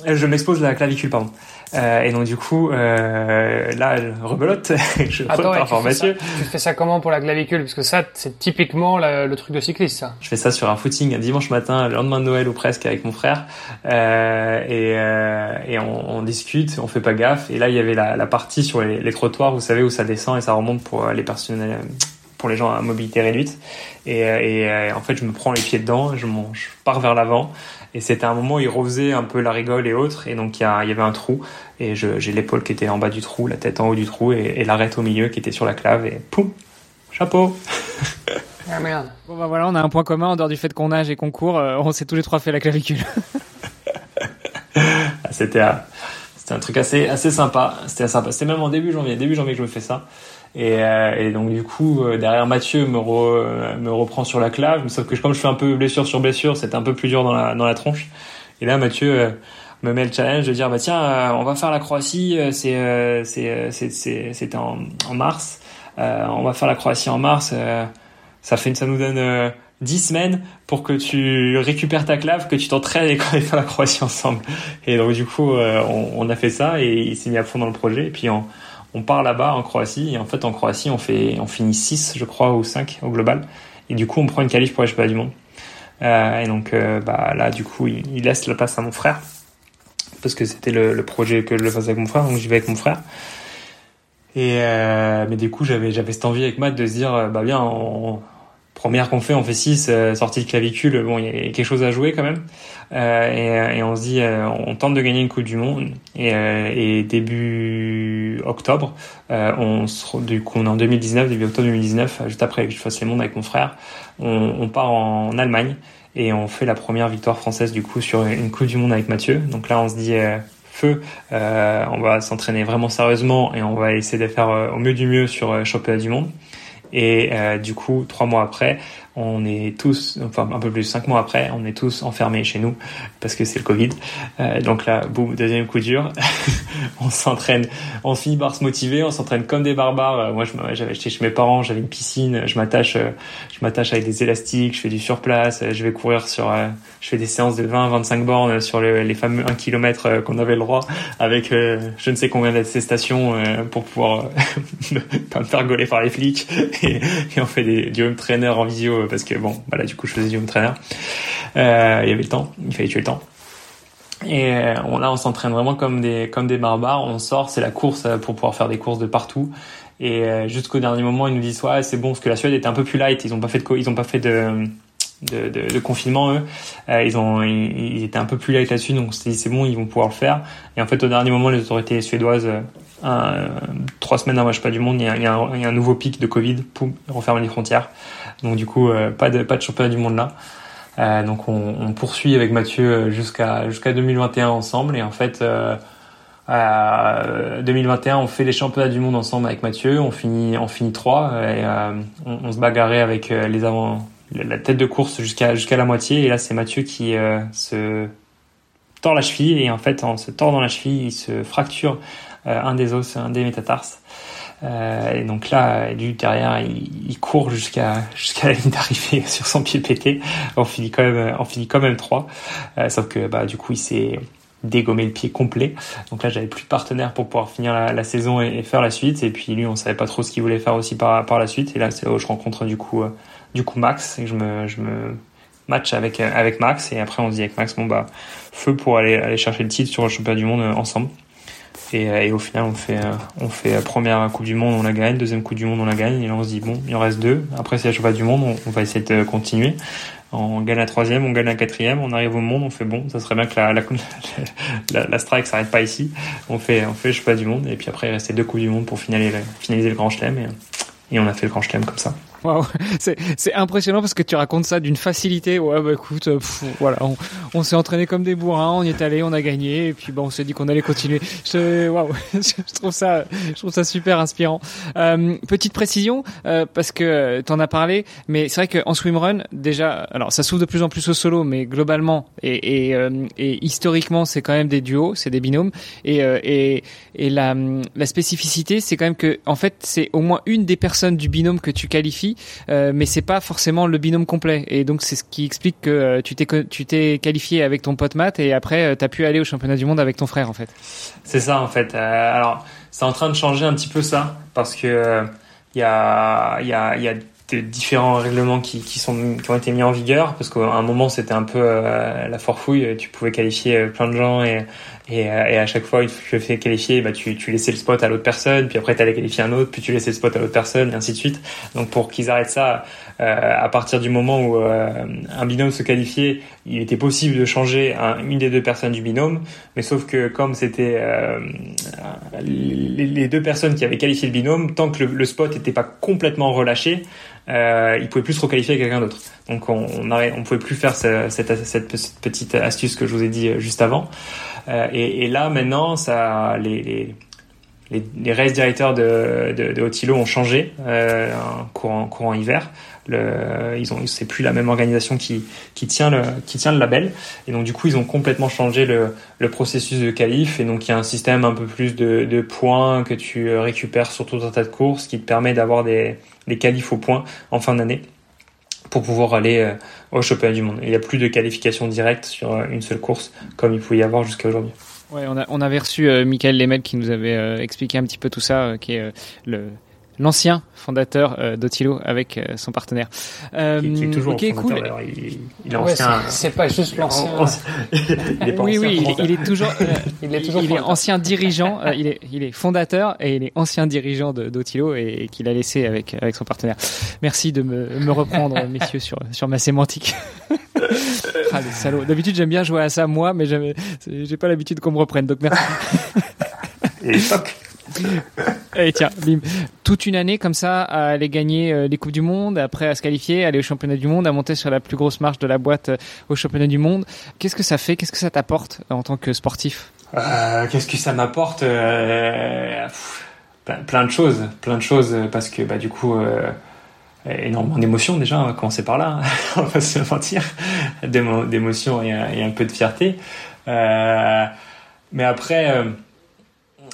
Je m'explose la clavicule, pardon. Et donc du coup, là, rebelote. Je repars par Mathieu. Tu fais ça comment pour la clavicule ? Parce que ça, c'est typiquement le truc de cycliste, ça. Je fais ça sur un footing un dimanche matin, le lendemain de Noël ou presque, avec mon frère. Et on discute, on fait pas gaffe. Et là, il y avait la partie sur les trottoirs, vous savez, où ça descend et ça remonte pour les personnels, pour les gens à mobilité réduite. Et en fait, je me prends les pieds dedans, je pars vers l'avant. Et c'était un moment où il refaisait un peu la rigole et autres. Et donc, il y avait un trou. Et j'ai l'épaule qui était en bas du trou, la tête en haut du trou et l'arête au milieu qui était sur la clave. Et poum, chapeau. Ah merde. Bon bah voilà, on a un point commun en dehors du fait qu'on nage et qu'on court. On s'est tous les trois fait la clavicule. C'était un truc assez sympa. C'était même en début janvier que je me fais ça. Et donc du coup derrière Mathieu me reprend sur la clave, mais sauf que comme je fais un peu blessure sur blessure, c'était un peu plus dur dans la tronche. Et là Mathieu me met le challenge de dire bah tiens on va faire la Croatie, c'était en mars, on va faire la Croatie en mars, ça nous donne 10 semaines pour que tu récupères ta clave, que tu t'entraînes et qu'on aille faire la Croatie ensemble. Et donc du coup on a fait ça et il s'est mis à fond dans le projet et puis on part là-bas en Croatie et en fait en Croatie on finit 6 je crois ou 5 au global et du coup on prend une qualif pour les championnats du monde et donc bah là du coup il laisse la place à mon frère parce que c'était le projet que je le fasse avec mon frère, donc j'y vais avec mon frère et mais du coup j'avais cette envie avec Matt de se dire bah bien première qu'on fait on fait 6 sortie de clavicule, bon il y a quelque chose à jouer quand même et on se dit on tente de gagner une coupe du monde et début octobre on est en 2019, début octobre 2019 juste après que je fasse les mondes avec mon frère on part en Allemagne et on fait la première victoire française du coup sur une coupe du monde avec Mathieu, donc là on se dit feu, on va s'entraîner vraiment sérieusement et on va essayer de faire au mieux du mieux sur championnat du monde. Et du coup, 3 mois après, un peu plus 5 mois après, on est tous enfermés chez nous parce que c'est le Covid. Donc là, boum, deuxième coup dur. On s'entraîne, on finit par se motiver, on s'entraîne comme des barbares. Moi, j'étais chez mes parents, j'avais une piscine, je m'attache avec des élastiques, je fais du surplace, je vais courir je fais des séances de 20-25 bornes sur les fameux 1 km qu'on avait le droit avec je ne sais combien d'attestations pour pouvoir pas me faire gauler par les flics. Et on fait du home trainer en visio parce que bon, voilà, du coup, je faisais du home trainer. Il y avait le temps, il fallait tuer le temps. Et on s'entraîne vraiment comme des barbares. On sort, c'est la course pour pouvoir faire des courses de partout. Et jusqu'au dernier moment, ils nous disent ouais, c'est bon parce que la Suède était un peu plus light. Ils n'ont pas fait de confinement, eux. Ils étaient un peu plus light là-dessus, donc on s'est dit c'est bon, ils vont pouvoir le faire. Et en fait, au dernier moment, les autorités suédoises 3 semaines avant le championnat du monde, il y a un nouveau pic de Covid, poum, referme les frontières. Donc du coup, pas de championnat du monde là. Donc on poursuit avec Mathieu jusqu'à 2021 ensemble. Et en fait, 2021, on fait les championnats du monde ensemble avec Mathieu. On finit 3 et on se bagarrait avec la tête de course jusqu'à la moitié. Et là, c'est Mathieu qui se tord la cheville. Et en fait, en se tordant la cheville, il se fracture un des os, un des métatarses. Et donc là, derrière, il court jusqu'à la ligne d'arrivée sur son pied pété. On finit quand même 3. Sauf que, bah, du coup, il s'est dégommé le pied complet. Donc là, j'avais plus de partenaire pour pouvoir finir la saison et faire la suite. Et puis lui, on savait pas trop ce qu'il voulait faire aussi par la suite. Et là, c'est là où je rencontre du coup Max, et je me match avec Max. Et après, on se dit avec Max, bon, bah, feu pour aller chercher le titre sur le championnat du monde ensemble. Et au final, on fait première Coupe du Monde, on la gagne, deuxième Coupe du Monde, on la gagne. Et là, on se dit, bon, il en reste 2. Après, c'est la Coupe du Monde, on va essayer de continuer. On gagne la 3e, on gagne la 4e, on arrive au monde, on fait bon, ça serait bien que la strike s'arrête pas ici. On fait la Coupe du Monde. Et puis après, il restait 2 Coupes du Monde pour finaliser le Grand Chelem. Et on a fait le Grand Chelem comme ça. Wow. C'est impressionnant parce que tu racontes ça d'une facilité. Ouais, bah écoute, voilà, on s'est entraîné comme des bourrins, on y est allé, on a gagné, et puis bah on s'est dit qu'on allait continuer. Waouh, je trouve ça super inspirant. Petite précision parce que t'en as parlé, mais c'est vrai qu'en swimrun déjà, alors ça s'ouvre de plus en plus au solo, mais globalement et historiquement c'est quand même des duos, c'est des binômes, et la spécificité c'est quand même que en fait c'est au moins une des personnes du binôme que tu qualifies. Mais c'est pas forcément le binôme complet et donc c'est ce qui explique que tu t'es qualifié avec ton pote Matt et après t'as pu aller au championnat du monde avec ton frère en fait. C'est ça en fait. Alors c'est en train de changer un petit peu ça parce que il y a de différents règlements qui ont été mis en vigueur parce qu'à un moment c'était un peu la forfouille, tu pouvais qualifier plein de gens et à chaque fois que tu le fais qualifier, bah tu laissais le spot à l'autre personne, puis après t'allais qualifier un autre, puis tu laissais le spot à l'autre personne et ainsi de suite. Donc pour qu'ils arrêtent ça, à partir du moment où un binôme se qualifiait, il était possible de changer une des deux personnes du binôme, mais sauf que comme c'était les deux personnes qui avaient qualifié le binôme, tant que le spot n'était pas complètement relâché, il pouvait plus se requalifier que quelqu'un d'autre. Donc on pouvait plus faire cette petite astuce que je vous ai dit juste avant. Et là maintenant, ça les race directeurs de Ötillö ont changé courant hiver. C'est plus la même organisation qui tient le label, et donc du coup ils ont complètement changé le processus de qualif, et donc il y a un système un peu plus de points que tu récupères sur tout un tas de courses qui te permet d'avoir des qualifs aux points en fin d'année pour pouvoir aller au championnat du monde. Et il n'y a plus de qualification directe sur une seule course comme il pouvait y avoir jusqu'à aujourd'hui. Ouais, on avait reçu Michael Lemel qui nous avait expliqué un petit peu tout ça, qui est l'ancien fondateur d'Ötillö avec son partenaire. Qui est toujours cool. Alors, il est ancien. C'est pas juste l'ancien. Il est pas ancien, il est toujours. Il est ancien dirigeant. Il est fondateur et il est ancien dirigeant d'Ötillö et qu'il a laissé avec son partenaire. Merci de me reprendre, messieurs, sur ma sémantique. Ah, les salauds. D'habitude j'aime bien jouer à ça moi, mais j'ai pas l'habitude qu'on me reprenne. Donc merci. Et toc. Et tiens, bim. Toute une année comme ça à aller gagner les Coupes du Monde, après à se qualifier, à aller au championnat du monde, à monter sur la plus grosse marche de la boîte au championnat du monde. Qu'est-ce que ça fait? Qu'est-ce que ça t'apporte en tant que sportif? Qu'est-ce que ça m'apporte? Plein de choses, parce que du coup énormément d'émotions déjà, on va commencer par là, on va se mentir, d'émotions et un peu de fierté. Mais après...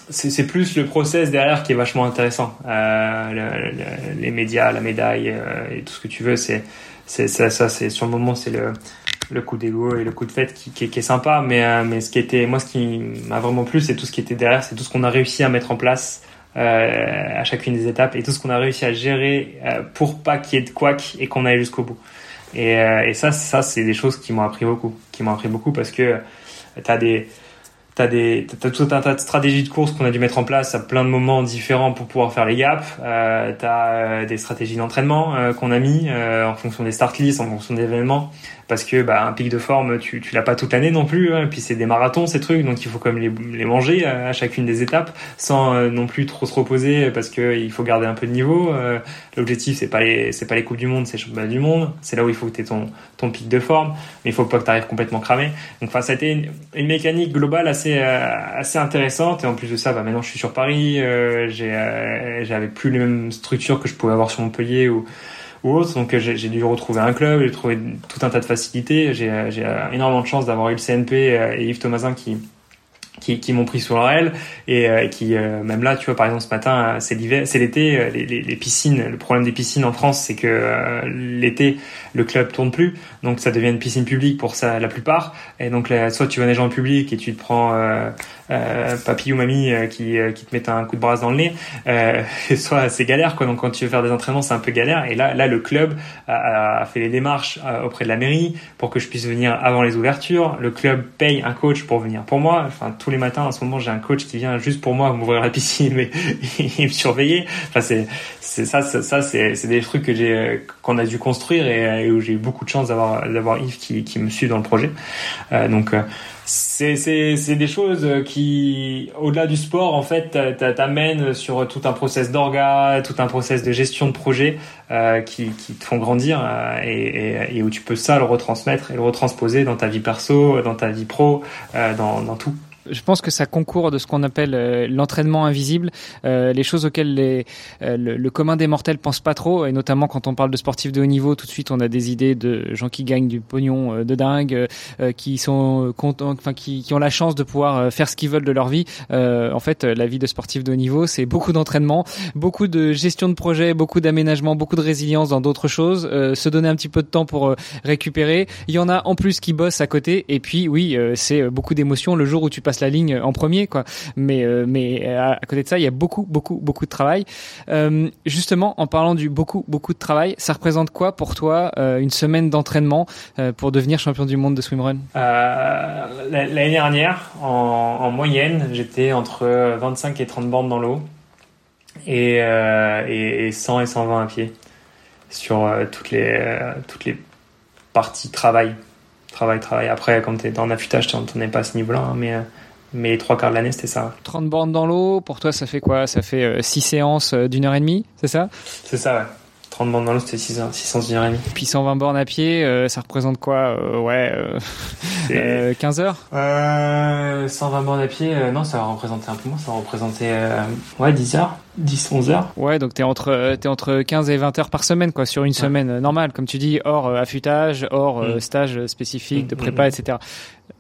C'est plus le process derrière qui est vachement intéressant. Les médias, la médaille et tout ce que tu veux, c'est sur le moment, c'est le coup d'égo et le coup de fête qui est sympa. Mais ce qui m'a vraiment plu, c'est tout ce qui était derrière, c'est tout ce qu'on a réussi à mettre en place à chacune des étapes et tout ce qu'on a réussi à gérer pour pas qu'il y ait de couac et qu'on aille jusqu'au bout. Et ça, c'est des choses qui m'ont appris beaucoup parce que t'as tout un tas de stratégies de course qu'on a dû mettre en place à plein de moments différents pour pouvoir faire les gaps. T'as des stratégies d'entraînement qu'on a mis en fonction des start lists, en fonction des événements, parce que un pic de forme tu l'as pas toute l'année non plus, hein. Et puis c'est des marathons ces trucs, donc il faut quand même les manger à chacune des étapes sans non plus trop se reposer, parce que il faut garder un peu de niveau. L'objectif c'est pas les coupes du monde, c'est les championnats du monde, c'est là où il faut que t'aies ton pic de forme, mais il faut pas que t'arrives complètement cramé. Donc ça a été une mécanique globale assez intéressante, et en plus de ça maintenant je suis sur Paris, j'avais plus les mêmes structures que je pouvais avoir sur Montpellier ou autre, donc j'ai dû retrouver un club, j'ai trouvé tout un tas de facilités, j'ai énormément de chance d'avoir eu le CNP et Yves Thomasin qui m'ont pris sous leur aile, et qui même là tu vois, par exemple ce matin c'est l'été, les piscines, le problème des piscines en France c'est que l'été le club tourne plus, donc ça devient une piscine publique pour ça la plupart, et donc là, soit tu vas nager en public et tu te prends papy ou mamie qui te mettent un coup de brasse dans le nez, soit c'est galère quoi. Donc quand tu veux faire des entraînements c'est un peu galère, et là le club a fait les démarches auprès de la mairie pour que je puisse venir avant les ouvertures, le club paye un coach pour venir pour moi, enfin tous les matins en ce moment j'ai un coach qui vient juste pour moi m'ouvrir la piscine et me surveiller. Enfin c'est des trucs que qu'on a dû construire, et où j'ai eu beaucoup de chance d'avoir Yves qui me suit dans le projet. Donc c'est des choses qui au-delà du sport en fait t'amènent sur tout un process d'orga, tout un process de gestion de projet qui te font grandir, et où tu peux ça le retransmettre et le retransposer dans ta vie perso, dans ta vie pro, dans tout. Je pense que ça concourt de ce qu'on appelle l'entraînement invisible, les choses auxquelles le commun des mortels pense pas trop, et notamment quand on parle de sportifs de haut niveau, tout de suite on a des idées de gens qui gagnent du pognon de dingue, qui sont contents, enfin qui ont la chance de pouvoir faire ce qu'ils veulent de leur vie. En fait, la vie de sportif de haut niveau, c'est beaucoup d'entraînement, beaucoup de gestion de projet, beaucoup d'aménagement, beaucoup de résilience dans d'autres choses, se donner un petit peu de temps pour récupérer. Il y en a en plus qui bossent à côté, et puis oui, c'est beaucoup d'émotions le jour où tu passes la ligne en premier quoi, mais à côté de ça il y a beaucoup de travail. Justement, en parlant du beaucoup de travail, ça représente quoi pour toi une semaine d'entraînement pour devenir champion du monde de swimrun? L'année dernière en moyenne j'étais entre 25 et 30 bornes dans l'eau, et 100 et 120 à pied sur toutes les parties travail. Après, quand t'es en affûtage, t'en es pas à ce niveau-là, hein, mais 3 quarts de l'année, c'était ça. 30 bornes dans l'eau, pour toi, ça fait quoi? Ça fait 6 séances d'1h30, c'est ça? C'est ça, ouais. 30 bornes dans l'eau, c'était 6h30. Puis 120 bornes à pied, ça représente quoi? 15 heures 120 bornes à pied, non, ça représentait un peu moins, ça représentait 10 heures. 10-11 heures. Ouais, donc t'es entre 15 et 20 heures par semaine, quoi, sur une semaine normale, comme tu dis, hors affûtage, hors stage spécifique de prépa, etc.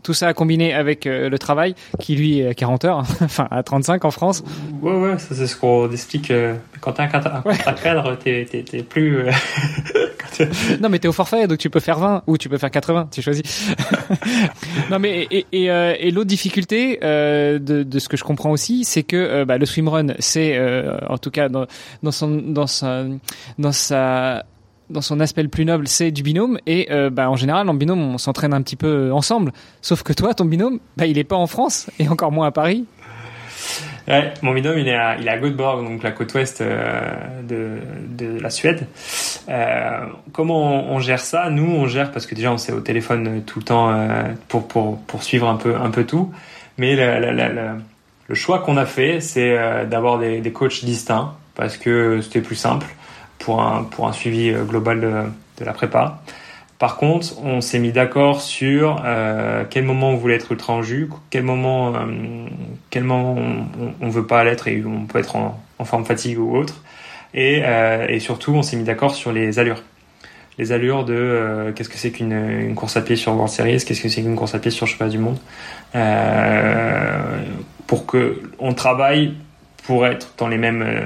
Tout ça combiné avec le travail, qui lui est à 40 heures, enfin à 35 en France. Ouais, ça c'est ce qu'on explique. Quand t'es un cadre, t'es plus... Non, mais t'es au forfait, donc tu peux faire 20 ou tu peux faire 80, tu choisis. Non, mais et l'autre difficulté de ce que je comprends aussi, c'est que le swimrun, c'est en tout cas dans son aspect le plus noble, c'est du binôme, et en général en binôme on s'entraîne un petit peu ensemble, sauf que toi ton binôme il est pas en France et encore moins à Paris. Ouais, mon binôme il est à Göteborg, donc la côte ouest de la Suède. Comment on gère ça? Nous on gère parce que déjà on s'est au téléphone tout le temps pour suivre un peu tout, mais le choix qu'on a fait, c'est d'avoir des coachs distincts, parce que c'était plus simple pour un suivi global de la prépa. Par contre, on s'est mis d'accord sur quel moment on voulait être ultra en jus, quel moment on veut pas l'être et on peut être en forme fatigue ou autre. Et surtout, on s'est mis d'accord sur les allures. Les allures de qu'est-ce que c'est qu'une course à pied sur World Series, qu'est-ce que c'est qu'une course à pied sur Championnat du Monde. Pour qu'on travaille pour être dans les mêmes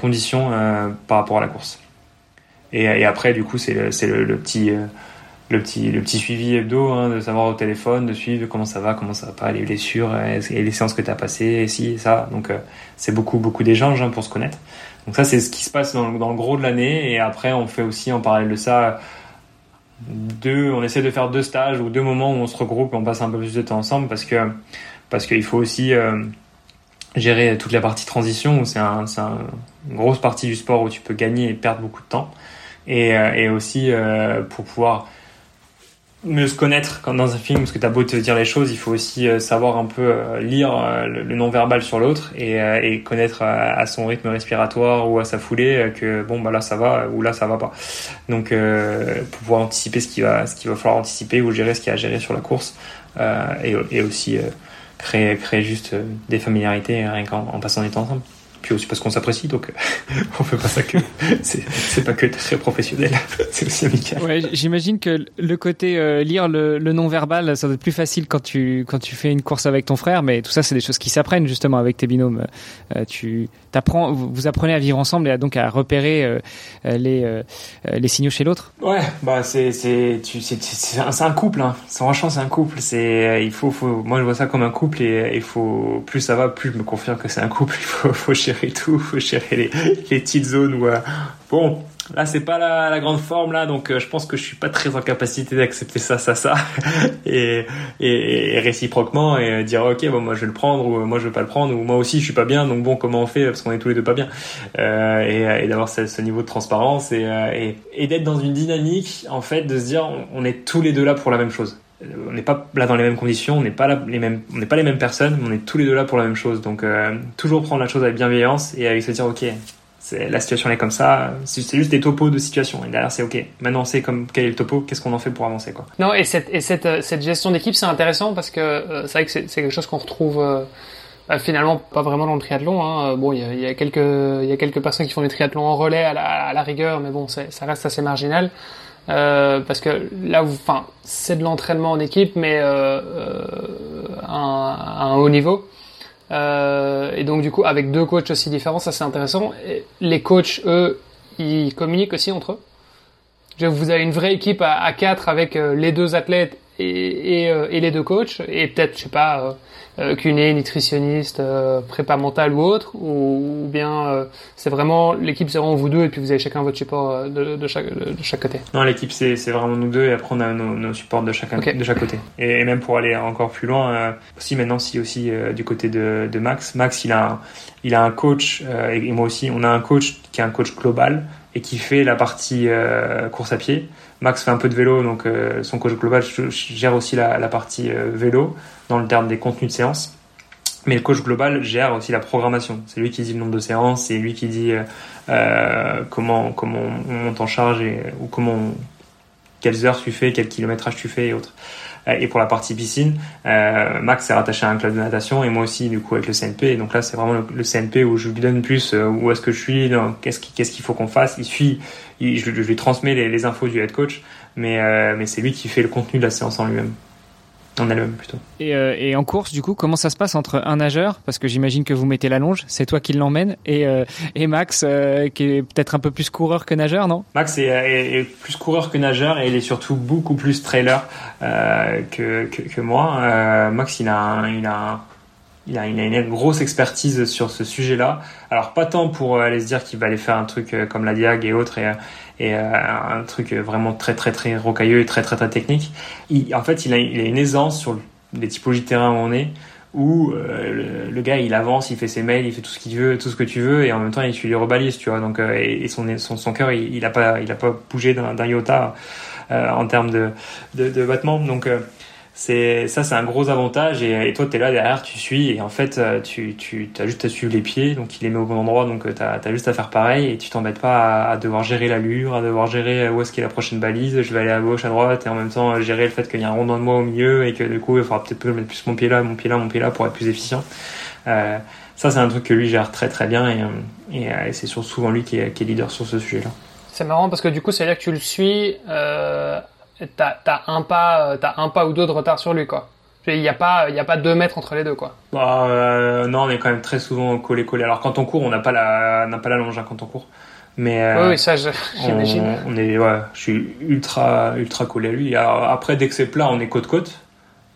conditions par rapport à la course. Et après, du coup, c'est le petit suivi hebdo, de savoir au téléphone, de suivre comment ça va pas, les blessures, et les séances que tu as passées, et si, et ça. Donc, c'est beaucoup d'échanges pour se connaître. Donc ça, c'est ce qui se passe dans le gros de l'année. Et après, on fait aussi, en parallèle de ça, on essaie de faire 2 stages ou 2 moments où on se regroupe et on passe un peu plus de temps ensemble, parce qu'il faut aussi gérer toute la partie transition, où c'est une grosse partie du sport où tu peux gagner et perdre beaucoup de temps, et aussi pour pouvoir mieux se connaître, comme dans un film, parce que t'as beau te dire les choses, il faut aussi savoir un peu lire le non-verbal sur l'autre, et connaître à son rythme respiratoire ou à sa foulée que là ça va ou là ça va pas, donc pour pouvoir anticiper ce qu'il va falloir anticiper ou gérer ce qu'il y a à gérer sur la course, et aussi créer juste des familiarités rien qu'en passant du temps ensemble. Puis aussi parce qu'on s'apprécie, donc on fait pas ça que c'est pas que très professionnel, c'est aussi amical. Ouais, j'imagine que le côté lire le non-verbal, ça doit être plus facile quand tu fais une course avec ton frère, mais tout ça c'est des choses qui s'apprennent justement avec tes binômes. Vous apprenez à vivre ensemble et à repérer les signaux chez l'autre. Ouais, c'est un couple, franchement c'est un couple. C'est moi je vois ça comme un couple, et il faut, plus ça va, plus je me confirme que c'est un couple. Il faut gérer tout, faut gérer les petites zones où là c'est pas la grande forme là, donc je pense que je suis pas très en capacité d'accepter ça et réciproquement, et dire ok moi je vais le prendre, ou moi je vais pas le prendre, ou moi aussi je suis pas bien, donc comment on fait parce qu'on est tous les deux pas bien, et d'avoir ce niveau de transparence, et d'être dans une dynamique en fait, de se dire on est tous les deux là pour la même chose. On n'est pas là dans les mêmes conditions, on n'est pas les mêmes personnes, mais on est tous les deux là pour la même chose. Donc toujours prendre la chose avec bienveillance et avec se dire ok, la situation elle est comme ça, c'est juste des topos de situation, et derrière c'est ok, maintenant on sait quel est le topo, qu'est-ce qu'on en fait pour avancer, quoi. Non, et cette gestion d'équipe, c'est intéressant, parce que c'est vrai que c'est quelque chose qu'on retrouve finalement pas vraiment dans le triathlon, il y a quelques personnes qui font des triathlons en relais à la rigueur, mais ça reste assez marginal. Parce que là, c'est de l'entraînement en équipe, mais à un haut niveau. Et donc du coup, avec 2 coachs aussi différents, ça c'est intéressant. Et les coachs, eux, ils communiquent aussi entre eux. Vous avez une vraie équipe à 4 avec les 2 athlètes et les 2 coachs, et peut-être, je sais pas, kiné, nutritionniste, prépa mentale ou autre, ou bien c'est vraiment l'équipe, c'est vraiment vous 2, et puis vous avez chacun votre support de chaque côté. Non, l'équipe c'est vraiment nous 2, et après on a nos supports de chacun, okay, de chaque côté. Et même pour aller encore plus loin, aussi du côté de Max. Max, il a un coach, et moi aussi, on a un coach qui est un coach global, et qui fait la partie course à pied. Max fait un peu de vélo, donc son coach global gère aussi la partie vélo dans le terme des contenus de séance. Mais le coach global gère aussi la programmation. C'est lui qui dit le nombre de séances, c'est lui qui dit comment on monte en charge ou quelles heures tu fais, quel kilométrage tu fais et autres. Et pour la partie piscine, Max est rattaché à un club de natation et moi aussi du coup avec le CNP. Et donc là, c'est vraiment le CNP où je lui donne plus où est-ce que je suis, qu'est-ce qu'il faut qu'on fasse. Je lui transmets les infos du head coach, mais c'est lui qui fait le contenu de la séance en lui-même. En elle-même plutôt. Et en course, du coup, comment ça se passe entre un nageur, parce que j'imagine que vous mettez la longe, c'est toi qui l'emmène, et Max, qui est peut-être un peu plus coureur que nageur, non ? Max est plus coureur que nageur et il est surtout beaucoup plus trailer que moi. Max, il a une grosse expertise sur ce sujet-là. Alors, pas tant pour aller se dire qu'il va aller faire un truc comme la Diag et autres et un truc vraiment très, très, très rocailleux et très, très, très technique. Il a une aisance sur les typologies de terrain où on est, où le gars, il avance, il fait ses mails, il fait tout ce qu'il veut, tout ce que tu veux, et en même temps, il suit les rebalises, tu vois. Donc, et son cœur, il a pas bougé d'un iota en termes de battement. Donc, c'est un gros avantage et toi t'es là derrière, tu suis et en fait tu as juste à suivre les pieds, donc il les met au bon endroit, donc t'as juste à faire pareil et tu t'embêtes pas à devoir gérer l'allure, à devoir gérer où est-ce qu'est la prochaine balise, je vais aller à gauche, à droite et en même temps gérer le fait qu'il y a un rond dans le moi au milieu et que du coup il faudra peut-être mettre plus mon pied là pour être plus efficient. Ça c'est un truc que lui gère très très bien et c'est souvent lui qui est leader sur ce sujet-là. C'est marrant parce que du coup c'est là que tu le suis T'as un pas ou deux de retard sur lui, quoi. Il y a pas 2 mètres entre les deux, quoi. Bah non, on est quand même très souvent collé. Alors quand on court, on n'a pas la longe hein, quand on court. Mais oui, ça j'imagine. Je suis ultra collé à lui. Alors, après, dès que c'est plat, on est côte.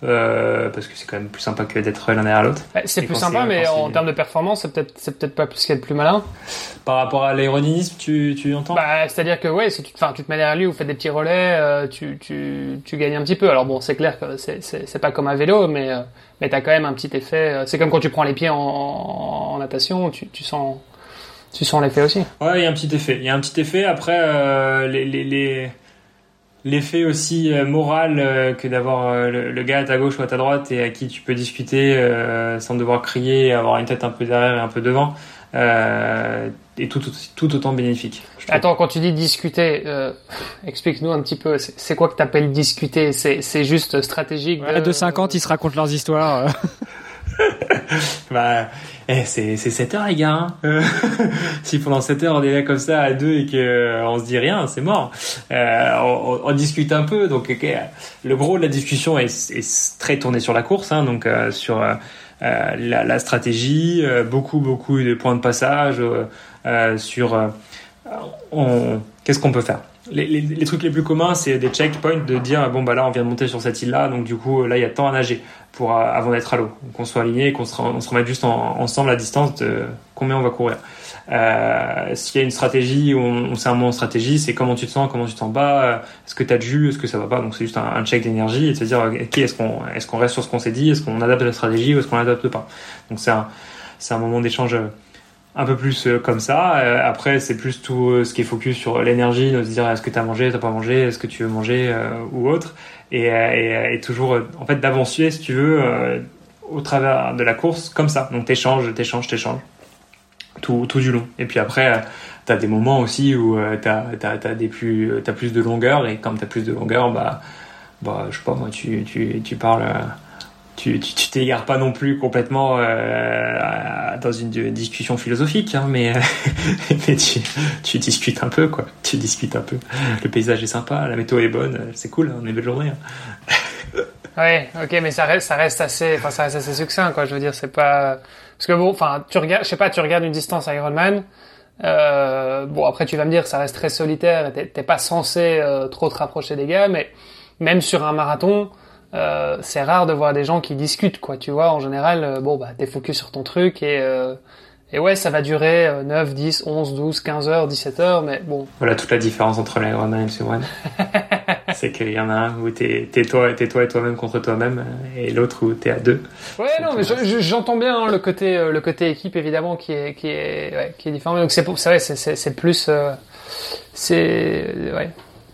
Parce que c'est quand même plus sympa que d'être l'un derrière l'autre. C'est plus sympa, mais en termes de performance, c'est peut-être pas ce qu'il y a de plus malin. Par rapport à l'aérodynamisme, tu entends ? Bah, c'est-à-dire que ouais, si tu te mets derrière lui ou fais des petits relais, tu gagnes un petit peu. Alors bon, c'est clair que c'est pas comme un vélo, mais t'as quand même un petit effet. C'est comme quand tu prends les pieds en natation, tu sens l'effet aussi. Ouais, il y a un petit effet. Après, l'effet aussi moral que d'avoir le gars à ta gauche ou à ta droite et à qui tu peux discuter sans devoir crier et avoir une tête un peu derrière et un peu devant est tout autant bénéfique. Attends, quand tu dis discuter, explique-nous un petit peu, c'est quoi que t'appelles discuter ? C'est juste stratégique. À 2,50, ils se racontent leurs histoires. Bah, c'est 7 heures les gars hein. Si pendant 7 heures on est là comme ça à deux et qu'on se dit rien, c'est mort. On discute un peu, donc okay. Le gros de la discussion est très tourné sur la course hein, donc sur la stratégie, beaucoup de points de passage sur qu'est-ce qu'on peut faire. Les trucs les plus communs, c'est des checkpoints, de dire bon bah là on vient de monter sur cette île là, donc du coup là il y a tant à nager pour avant d'être à l'eau, qu'on soit aligné et qu'on se remette juste ensemble à distance de combien on va courir. S'il y a une stratégie, on sait un mot en stratégie, c'est comment tu t'en bats, est-ce que t'as de jus, est-ce que ça va pas, donc c'est juste un check d'énergie et de se dire ok, est-ce qu'on reste sur ce qu'on s'est dit, est-ce qu'on adapte la stratégie ou est-ce qu'on l'adapte pas. Donc c'est un moment d'échange un peu plus comme ça. Après, c'est plus tout ce qui est focus sur l'énergie, de se dire est-ce que t'as mangé, t'as pas mangé, est-ce que tu veux manger ou autre, et toujours en fait d'avancer si tu veux au travers de la course comme ça. Donc t'échanges tout du long. Et puis après t'as des moments aussi où t'as plus de longueur, et comme t'as plus de longueur, bah je sais pas moi, tu parles. Tu t'égares pas non plus complètement dans une discussion philosophique, hein, mais tu discutes un peu, quoi. Tu discutes un peu. Le paysage est sympa, la météo est bonne, c'est cool, on est belle journée. Hein. Ouais, ok, mais ça reste assez succinct, quoi. Je veux dire, c'est pas parce que bon, enfin, tu regardes une distance Ironman. Bon, après tu vas me dire, ça reste très solitaire. Et t'es pas censé trop te rapprocher des gars, mais même sur un marathon. C'est rare de voir des gens qui discutent, quoi, tu vois. En général, t'es focus sur ton truc et ouais, ça va durer 9, 10, 11, 12, 15 heures, 17 heures, mais bon. Voilà toute la différence entre l'Ironman et le Subran. C'est qu'il y en a un où t'es toi et toi-même contre toi-même, et l'autre où t'es à deux. Ouais, non, mais j'entends bien hein, le côté équipe, évidemment, qui est différent. Donc c'est plus,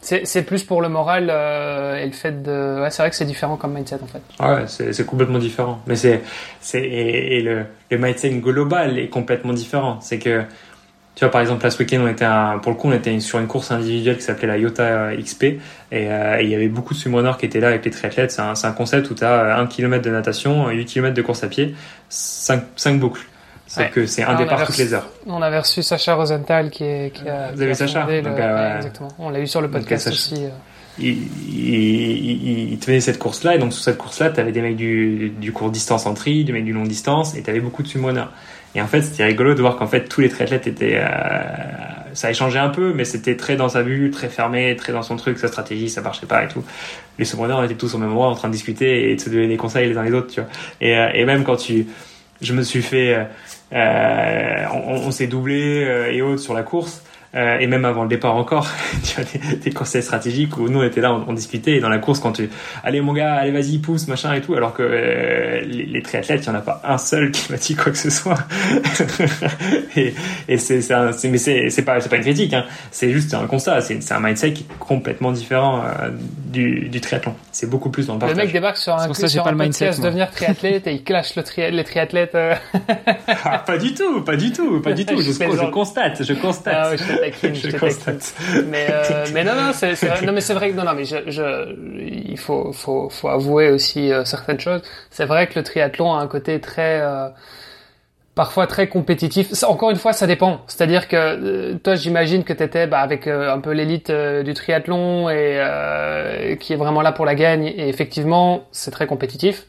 C'est plus pour le moral et le fait de... Ouais, c'est vrai que c'est différent comme mindset, en fait. Ouais, c'est complètement différent. Mais le mindset global est complètement différent. C'est que, tu vois, par exemple, là, ce week-end, on était sur une course individuelle qui s'appelait la Yota XP. Et il y avait beaucoup de swimrunners qui étaient là avec les triathlètes. C'est un concept où tu as 1 km de natation, 8 km de course à pied, 5 boucles. C'est ouais. que c'est un départ toutes les heures. On avait reçu Sacha Rosenthal qui a. Vous avez Sacha exactement. On l'a eu sur le podcast aussi. Il tenait cette course-là, et donc sur cette course-là, tu avais des mecs du court distance en tri, des mecs du long distance, et tu avais beaucoup de swimrunners. Et en fait, c'était rigolo de voir qu'en fait, tous les triathlètes étaient. Ça a échangé un peu, mais c'était très dans sa bulle, très fermé, très dans son truc, sa stratégie, ça marchait pas et tout. Les swimrunners étaient tous au même endroit en train de discuter et de se donner des conseils les uns les autres, tu vois. Et même quand je me suis fait. On s'est doublé et autres sur la course et même avant le départ encore tu vois, des conseils stratégiques où nous on était là, on discutait, et dans la course quand tu allez mon gars, allez vas-y pousse machin et tout, alors que les triathlètes, il n'y en a pas un seul qui m'a dit quoi que ce soit. et c'est pas une critique, hein. C'est juste un constat, c'est un mindset qui est complètement différent du triathlon. C'est beaucoup plus dans le partage. Le mec débarque sur un podcast Devenir triathlète et il clash les triathlètes. Ah, pas du tout. Je constate. Ah, ouais, je te taquine. Il faut avouer aussi certaines choses. C'est vrai que le triathlon a un côté très parfois très compétitif. Ça, encore une fois, ça dépend. C'est-à-dire que toi, j'imagine que t'étais avec un peu l'élite du triathlon et qui est vraiment là pour la gagne. Et effectivement, c'est très compétitif.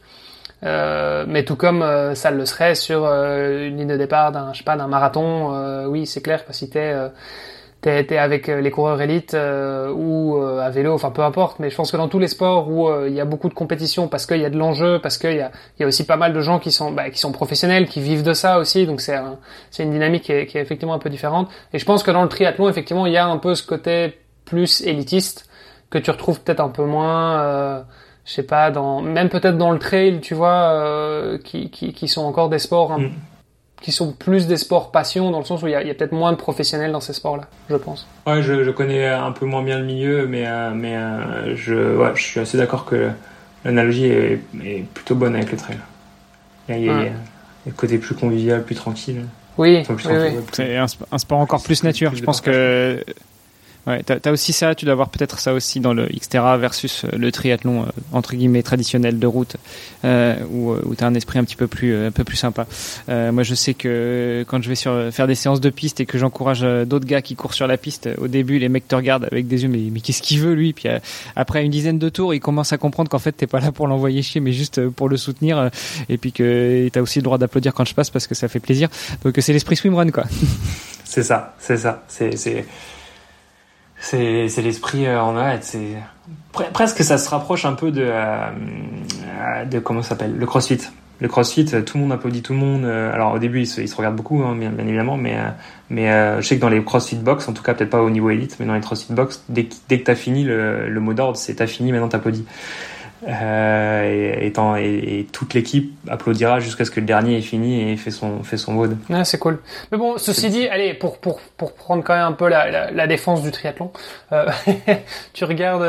Mais tout comme ça le serait sur une ligne de départ d'un marathon, oui c'est clair que si t'es avec les coureurs élites ou à vélo, enfin peu importe, mais je pense que dans tous les sports où il y a beaucoup de compétition parce qu'il y a de l'enjeu, parce qu'il y a aussi pas mal de gens qui sont professionnels, qui vivent de ça aussi, donc c'est une dynamique qui est effectivement un peu différente. Et je pense que dans le triathlon effectivement il y a un peu ce côté plus élitiste que tu retrouves peut-être un peu moins je sais pas, même peut-être dans le trail, tu vois, qui sont encore des sports, qui sont plus des sports passion, dans le sens où il y a peut-être moins de professionnels dans ces sports-là, je pense. Ouais, je connais un peu moins bien le milieu, mais je suis assez d'accord que l'analogie est plutôt bonne avec le trail. Il y a le côté plus convivial, plus tranquille. Oui. C'est un sport encore plus nature, je pense que... Ouais, t'as aussi ça, tu dois avoir peut-être ça aussi dans le Xterra versus le triathlon entre guillemets traditionnel de route où t'as un esprit un peu plus sympa. Moi je sais que quand je vais faire des séances de piste et que j'encourage d'autres gars qui courent sur la piste, au début les mecs te regardent avec des yeux mais qu'est-ce qu'il veut lui, puis après une dizaine de tours ils commencent à comprendre qu'en fait t'es pas là pour l'envoyer chier mais juste pour le soutenir, et puis que t'as aussi le droit d'applaudir quand je passe parce que ça fait plaisir. Donc c'est l'esprit swimrun quoi. C'est ça. C'est l'esprit en hâte. C'est presque, ça se rapproche un peu de comment ça s'appelle, le crossfit. Tout le monde applaudit tout le monde. Alors au début ils se regardent beaucoup, hein, bien évidemment, mais je sais que dans les crossfit box, en tout cas peut-être pas au niveau élite, mais dans les crossfit box, dès que t'as fini le mot d'ordre, c'est t'as fini, maintenant t'applaudis. Et toute l'équipe applaudira jusqu'à ce que le dernier ait fini et fait son mode. Ah, c'est cool. Mais bon, ceci dit, allez, pour prendre quand même un peu la défense du triathlon, tu regardes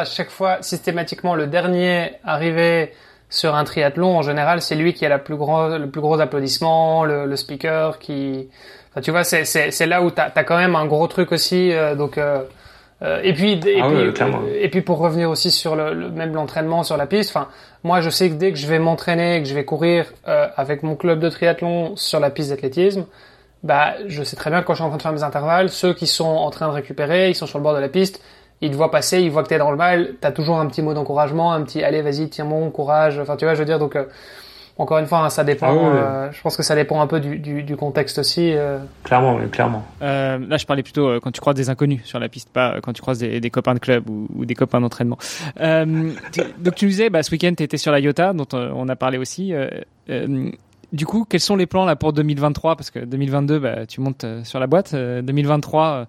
à chaque fois systématiquement le dernier arrivé sur un triathlon. En général, c'est lui qui a le plus gros applaudissement, le speaker qui, enfin, tu vois, c'est là où t'as quand même un gros truc aussi, et puis pour revenir aussi sur même l'entraînement sur la piste, enfin moi je sais que dès que je vais m'entraîner, que je vais courir avec mon club de triathlon sur la piste d'athlétisme, je sais très bien que quand je suis en train de faire mes intervalles, ceux qui sont en train de récupérer, ils sont sur le bord de la piste, ils te voient passer, ils voient que t'es dans le mal, t'as toujours un petit mot d'encouragement, un petit allez vas-y tiens bon courage, enfin tu vois je veux dire, donc encore une fois, hein, ça dépend. Je pense que ça dépend un peu du contexte aussi. Clairement. Là, je parlais plutôt quand tu croises des inconnus sur la piste, pas quand tu croises des copains de club ou des copains d'entraînement. Donc tu nous disais, ce week-end, t'étais sur la Yota, dont on a parlé aussi. Du coup, quels sont les plans là pour 2023 ? Parce que 2022, tu montes sur la boîte. 2023,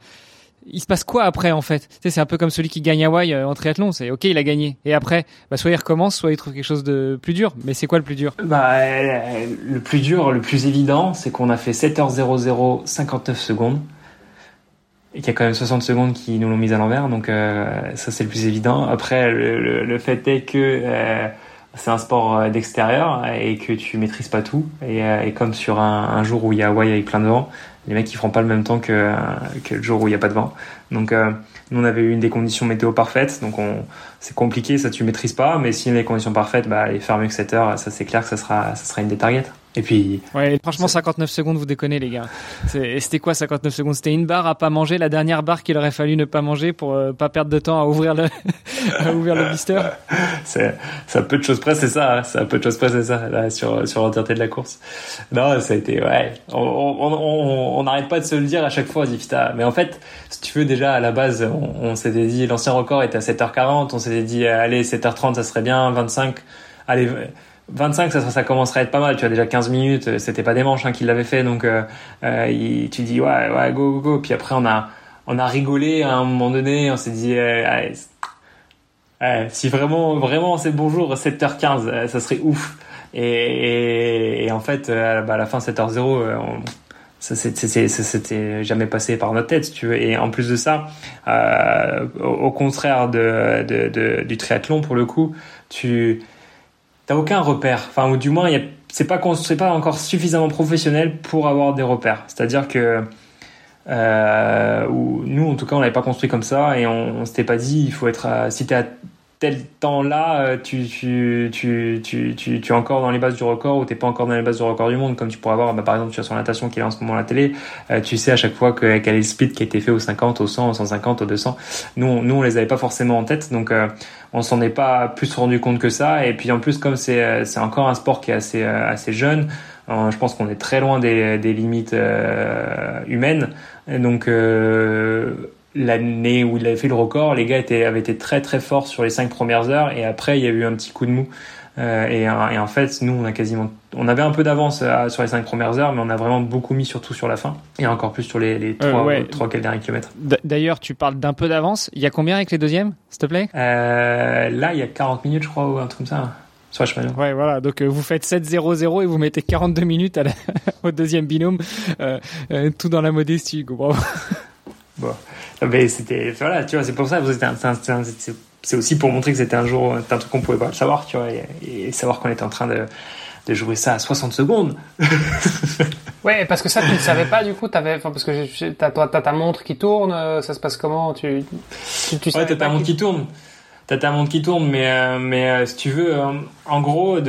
il se passe quoi après en fait ? Tu sais, c'est un peu comme celui qui gagne Hawaï en triathlon, c'est ok, il a gagné. Et après, soit il recommence, soit il trouve quelque chose de plus dur. Mais c'est quoi le plus dur ? Le plus dur, le plus évident, c'est qu'on a fait 7h00, 59 secondes. Il y a quand même 60 secondes qui nous l'ont mise à l'envers, donc ça c'est le plus évident. Après, le fait est que c'est un sport d'extérieur et que tu maîtrises pas tout. Et comme sur un jour où il y a Hawaï avec plein de vent, les mecs ils feront pas le même temps que le jour où il y a pas de vent. Donc nous on avait eu des conditions météo parfaites, donc c'est compliqué, ça tu maîtrises pas. Mais si les conditions parfaites, bah les faire mieux que 7 heures, ça c'est clair que ça sera une des targets. Et puis. Ouais, franchement, 59 secondes, vous déconnez, les gars. C'était quoi 59 secondes ? C'était une barre à pas manger, la dernière barre qu'il aurait fallu ne pas manger pour pas perdre de temps à ouvrir le blister. C'est à peu de choses près, c'est ça. Hein, c'est à peu de choses près, c'est ça. Là, sur l'entièreté de la course. Non, ça a été. Ouais. On n'arrête pas de se le dire à chaque fois, Zifta. Mais en fait, si tu veux, déjà à la base, on s'était dit l'ancien record était à 7h40. On s'était dit allez 7h30, ça serait bien. 25, allez. 25, ça commencerait à être pas mal. Tu as déjà 15 minutes. C'était pas des manches hein, qui l'avaient fait, donc tu dis ouais, go. Puis après, on a rigolé à un moment donné. On s'est dit, si vraiment c'est bonjour, 7h15, ça serait ouf. Et en fait, à la fin 7h0, ça c'était jamais passé par notre tête, si tu veux. Et en plus de ça, au contraire du triathlon, pour le coup, t'as aucun repère, enfin ou du moins c'est pas encore suffisamment professionnel pour avoir des repères. C'est-à-dire que nous en tout cas on l'avait pas construit comme ça et on s'était pas dit il faut être si t'es à tel temps là tu es encore dans les bases du record ou t'es pas encore dans les bases du record du monde comme tu pourrais avoir par exemple tu as sur natation qui est en ce moment à la télé tu sais à chaque fois quel est le split qui a été fait au 50, au 100, au 150, au 200. Nous on les avait pas forcément en tête donc on s'en est pas plus rendu compte que ça et puis en plus comme c'est encore un sport qui est assez jeune, je pense qu'on est très loin des limites humaines et donc l'année où il avait fait le record les gars avaient été très très forts sur les 5 premières heures et après il y a eu un petit coup de mou et en fait nous on avait un peu d'avance sur les 5 premières heures mais on a vraiment beaucoup mis surtout sur la fin et encore plus sur les 3 derniers kilomètres. D'ailleurs tu parles d'un peu d'avance, il y a combien avec les deuxièmes s'il te plaît ? Là il y a 40 minutes je crois ou un truc comme ça sur la cheminée. Ouais voilà, donc vous faites 7-0-0 et vous mettez 42 minutes au deuxième binôme tout dans la modestie Hugo. Bon. Mais c'était voilà tu vois c'est pour ça c'est aussi pour montrer que c'était un jour un truc qu'on pouvait pas le savoir tu vois et savoir qu'on était en train de jouer ça à 60 secondes. Ouais parce que ça tu ne savais pas du coup parce que t'as ta montre qui tourne ça se passe comment tu ouais, t'as ta montre qui tourne mais si tu veux en gros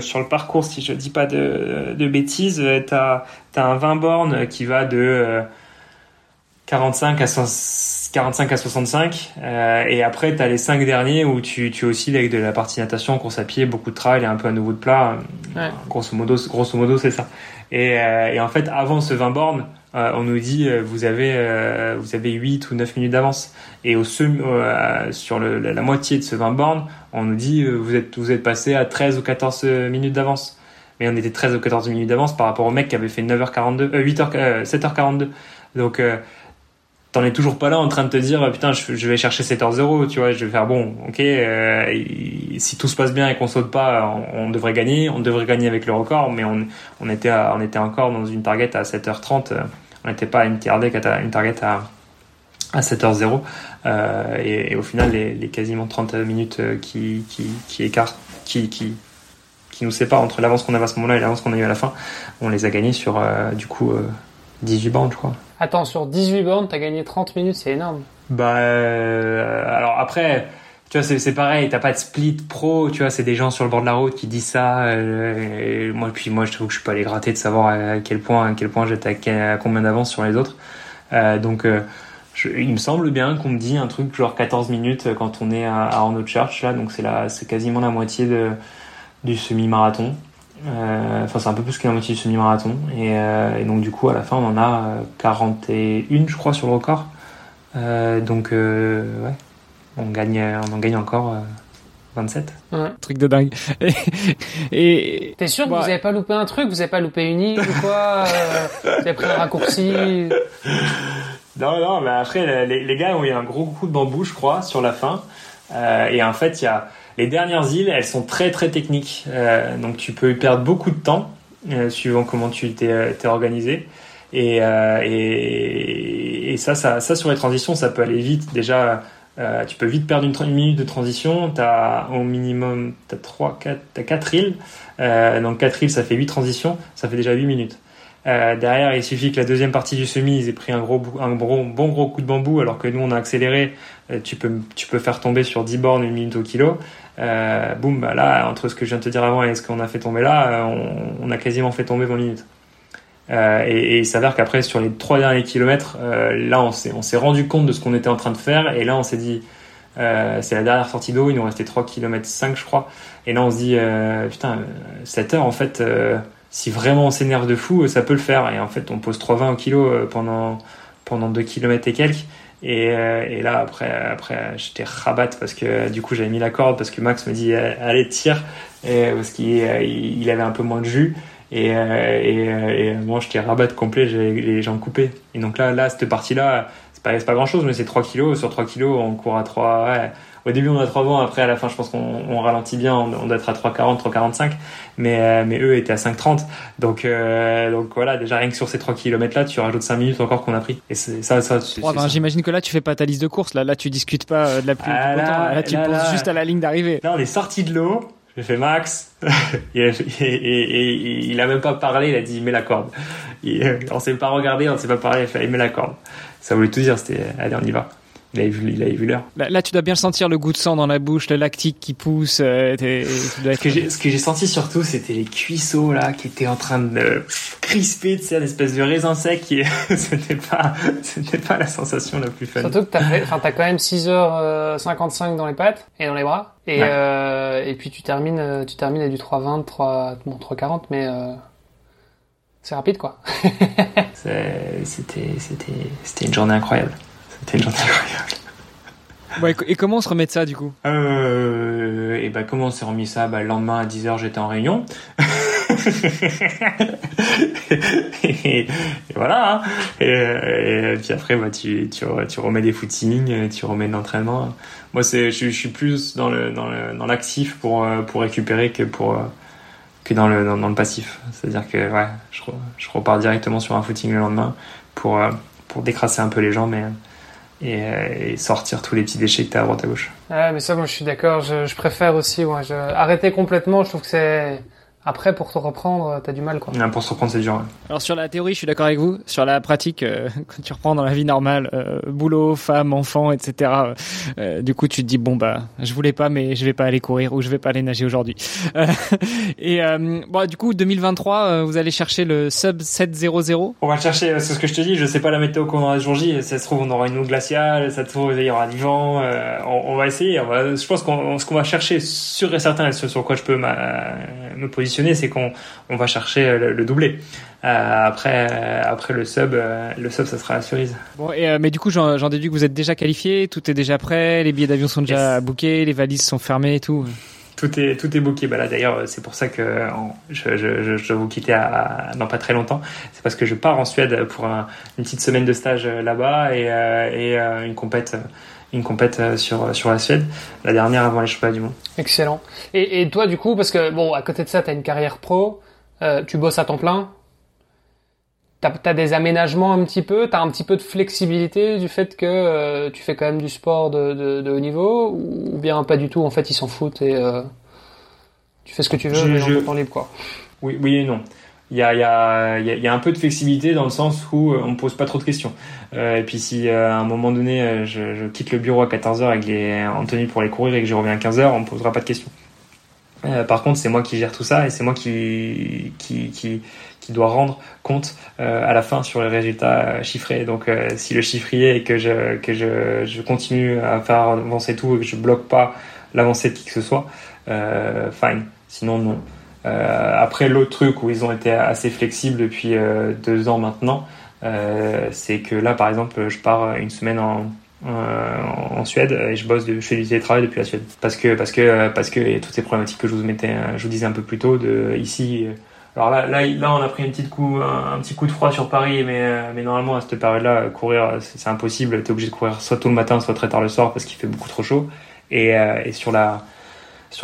sur le parcours si je dis pas de bêtises t'as un 20 bornes qui va de 45 à 65 et après t'as les 5 derniers où tu oscilles avec de la partie natation, course à pied, beaucoup de trail et un peu à nouveau de plat. Ouais. Grosso modo c'est ça. Et en fait avant ce 20 bornes on nous dit vous avez 8 ou 9 minutes d'avance et sur la moitié de ce 20 bornes on nous dit vous êtes passé à 13 ou 14 minutes d'avance mais on était 13 ou 14 minutes d'avance par rapport au mec qui avait fait 7h42 donc t'en es toujours pas là en train de te dire putain je vais chercher 7h0 tu vois je vais faire bon ok si tout se passe bien et qu'on saute pas on devrait gagner avec le record mais on était encore dans une target à 7h30 on n'était pas à une target à 7h0 et au final les quasiment 30 minutes qui nous séparent entre l'avance qu'on avait à ce moment-là et l'avance qu'on a eu à la fin on les a gagnées sur du coup 18 bornes je crois. Attends, sur 18 bornes, t'as gagné 30 minutes, c'est énorme. Bah, alors après, tu vois, c'est pareil, t'as pas de split pro, tu vois, c'est des gens sur le bord de la route qui disent ça. Moi, je trouve que je suis pas allé gratter de savoir à quel point j'étais à combien d'avance sur les autres. Il me semble bien qu'on me dit un truc genre 14 minutes quand on est à Arno Church, là, donc c'est quasiment la moitié du semi-marathon. Enfin c'est un peu plus que la moitié du semi-marathon et donc du coup à la fin on en a 41 je crois sur le record donc ouais on en gagne encore 27 ouais. Truc de dingue et t'es sûr que vous avez pas loupé un truc, vous avez pas loupé une île ou quoi vous avez pris un raccourci? Non mais après les gars ont eu un gros coup de bambou je crois sur la fin et en fait il y a les dernières îles, elles sont très très techniques, donc tu peux perdre beaucoup de temps suivant comment tu t'es organisé. Et Et ça, sur les transitions, ça peut aller vite. Déjà, tu peux vite perdre une minute de transition. Tu as au minimum 4 reels. Donc 4 reels, ça fait 8 transitions. Ça fait déjà 8 minutes. Derrière, il suffit que la deuxième partie du semi, ils aient pris un bon gros coup de bambou, alors que nous, on a accéléré. Tu peux faire tomber sur 10 bornes 1 minute au kilo. Boum, bah là, entre ce que je viens de te dire avant et ce qu'on a fait tomber là, on a quasiment fait tomber 20 minutes. Et il s'avère qu'après, sur les 3 derniers kilomètres, là, on s'est rendu compte de ce qu'on était en train de faire. Et là, on s'est dit, c'est la dernière sortie d'eau, il nous restait 3,5 km, je crois. Et là, on se dit, putain, 7 heures, en fait, si vraiment on s'énerve de fou, ça peut le faire. Et en fait, on pose 3,20 au kilo pendant 2 km et quelques. Et là, après j'étais rabatte parce que du coup, j'avais mis la corde parce que Max me dit, allez, tire. Parce qu'il avait un peu moins de jus. Et moi, j'étais rabat complet, j'avais les jambes coupées. Et donc là, cette partie-là, c'est pas grand-chose, mais c'est 3 kilos. Sur 3 kilos, on court à 3... Ouais. Au début, on a 3,20. Après, à la fin, je pense qu'on ralentit bien. On doit être à 3,40, 3,45. Mais eux étaient à 5,30. Donc voilà, déjà, rien que sur ces 3 kilomètres-là, tu rajoutes 5 minutes encore qu'on a pris. Et c'est ça. Ça, j'imagine que là, tu fais pas ta liste de course. Là tu discutes pas de la pluie. Là, tu penses juste à la ligne d'arrivée. Là, on est sorti de l'eau. J'ai fait Max, et il a même pas parlé, il a dit mets la corde. On s'est pas regardé, on s'est pas parlé, il a fait mets la corde. Ça voulait tout dire, c'était allez, on y va. Il avait vu l'heure. Là, tu dois bien sentir le goût de sang dans la bouche, le lactique qui pousse. Ce que j'ai senti surtout, c'était les cuisseaux là, qui étaient en train de crisper, tu sais, une espèce de raisin sec. C'était pas la sensation la plus fun. Surtout que t'as quand même 6h55 dans les pattes et dans les bras. Et, ouais. Et puis tu termines à du 3,20, 3,40, mais... c'est rapide, quoi. C'était une journée incroyable. Bon, et comment on se remet de ça, du coup? Et bah, comment on s'est remis ça? Bah, le lendemain, à 10h, j'étais en réunion. et voilà. Hein. Et puis après, bah, tu remets des footings, tu remets de l'entraînement. Moi, je suis plus dans l'actif pour récupérer que dans le passif. C'est-à-dire que ouais, je repars directement sur un footing le lendemain pour décrasser un peu les jambes et sortir tous les petits déchets que t'as à droite à gauche. Ouais, mais ça, moi, je suis d'accord. Je préfère aussi. Ouais, arrêter complètement, je trouve que c'est... Après, pour te reprendre, t'as du mal, quoi. Ouais, pour se reprendre, c'est dur. Ouais. Alors, sur la théorie, je suis d'accord avec vous. Sur la pratique, quand tu reprends dans la vie normale, boulot, femme, enfant, etc., du coup, tu te dis, bon, bah, je voulais pas, mais je vais pas aller courir ou je vais pas aller nager aujourd'hui. Bon, du coup, 2023, vous allez chercher le sub 700. On va le chercher, c'est ce que je te dis. Je sais pas la météo qu'on aura le jour J. Ça se trouve, on aura une eau glaciale. Ça se trouve, il y aura du vent. On va essayer. Je pense ce qu'on va chercher, sûr et certain, et ce sur quoi je peux me positionner, c'est qu'on va chercher le doublé. Après le sub, ça sera la cerise. Bon, mais du coup, j'en déduis que vous êtes déjà qualifié, tout est déjà prêt, les billets d'avion sont déjà bookés, les valises sont fermées et tout. Tout est booké. Bah là, d'ailleurs, c'est pour ça que je vais vous quitter dans pas très longtemps. C'est parce que je pars en Suède pour une petite semaine de stage là-bas et une compète sur la Suède, la dernière avant les championnats du monde. Excellent. Et toi, du coup, parce que bon, à côté de ça, t'as une carrière pro, tu bosses à temps plein, t'as des aménagements un petit peu, t'as un petit peu de flexibilité du fait que tu fais quand même du sport de haut niveau, ou bien pas du tout, en fait, ils s'en foutent et tu fais ce que tu veux, mais en temps libre, quoi. Oui et non. Il y a un peu de flexibilité dans le sens où on me pose pas trop de questions. Et puis si à un moment donné je quitte le bureau à 14h et que j'ai Anthony pour aller courir et que je reviens à 15h, on me posera pas de questions. Par contre, c'est moi qui gère tout ça et c'est moi qui dois rendre compte à la fin sur les résultats chiffrés. Donc si le chiffrier et que je continue à faire avancer tout et que je bloque pas l'avancée de qui que ce soit, fine. Sinon non. Après, l'autre truc où ils ont été assez flexibles depuis 2 ans maintenant, c'est que là, par exemple, je pars une semaine en Suède et je fais du télétravail depuis la Suède parce que il y a toutes ces problématiques que je vous disais un peu plus tôt de ici. Alors là, on a pris un petit coup de froid sur Paris, mais normalement à cette période-là, courir c'est impossible. T'es obligé de courir soit tôt le matin, soit très tard le soir parce qu'il fait beaucoup trop chaud et sur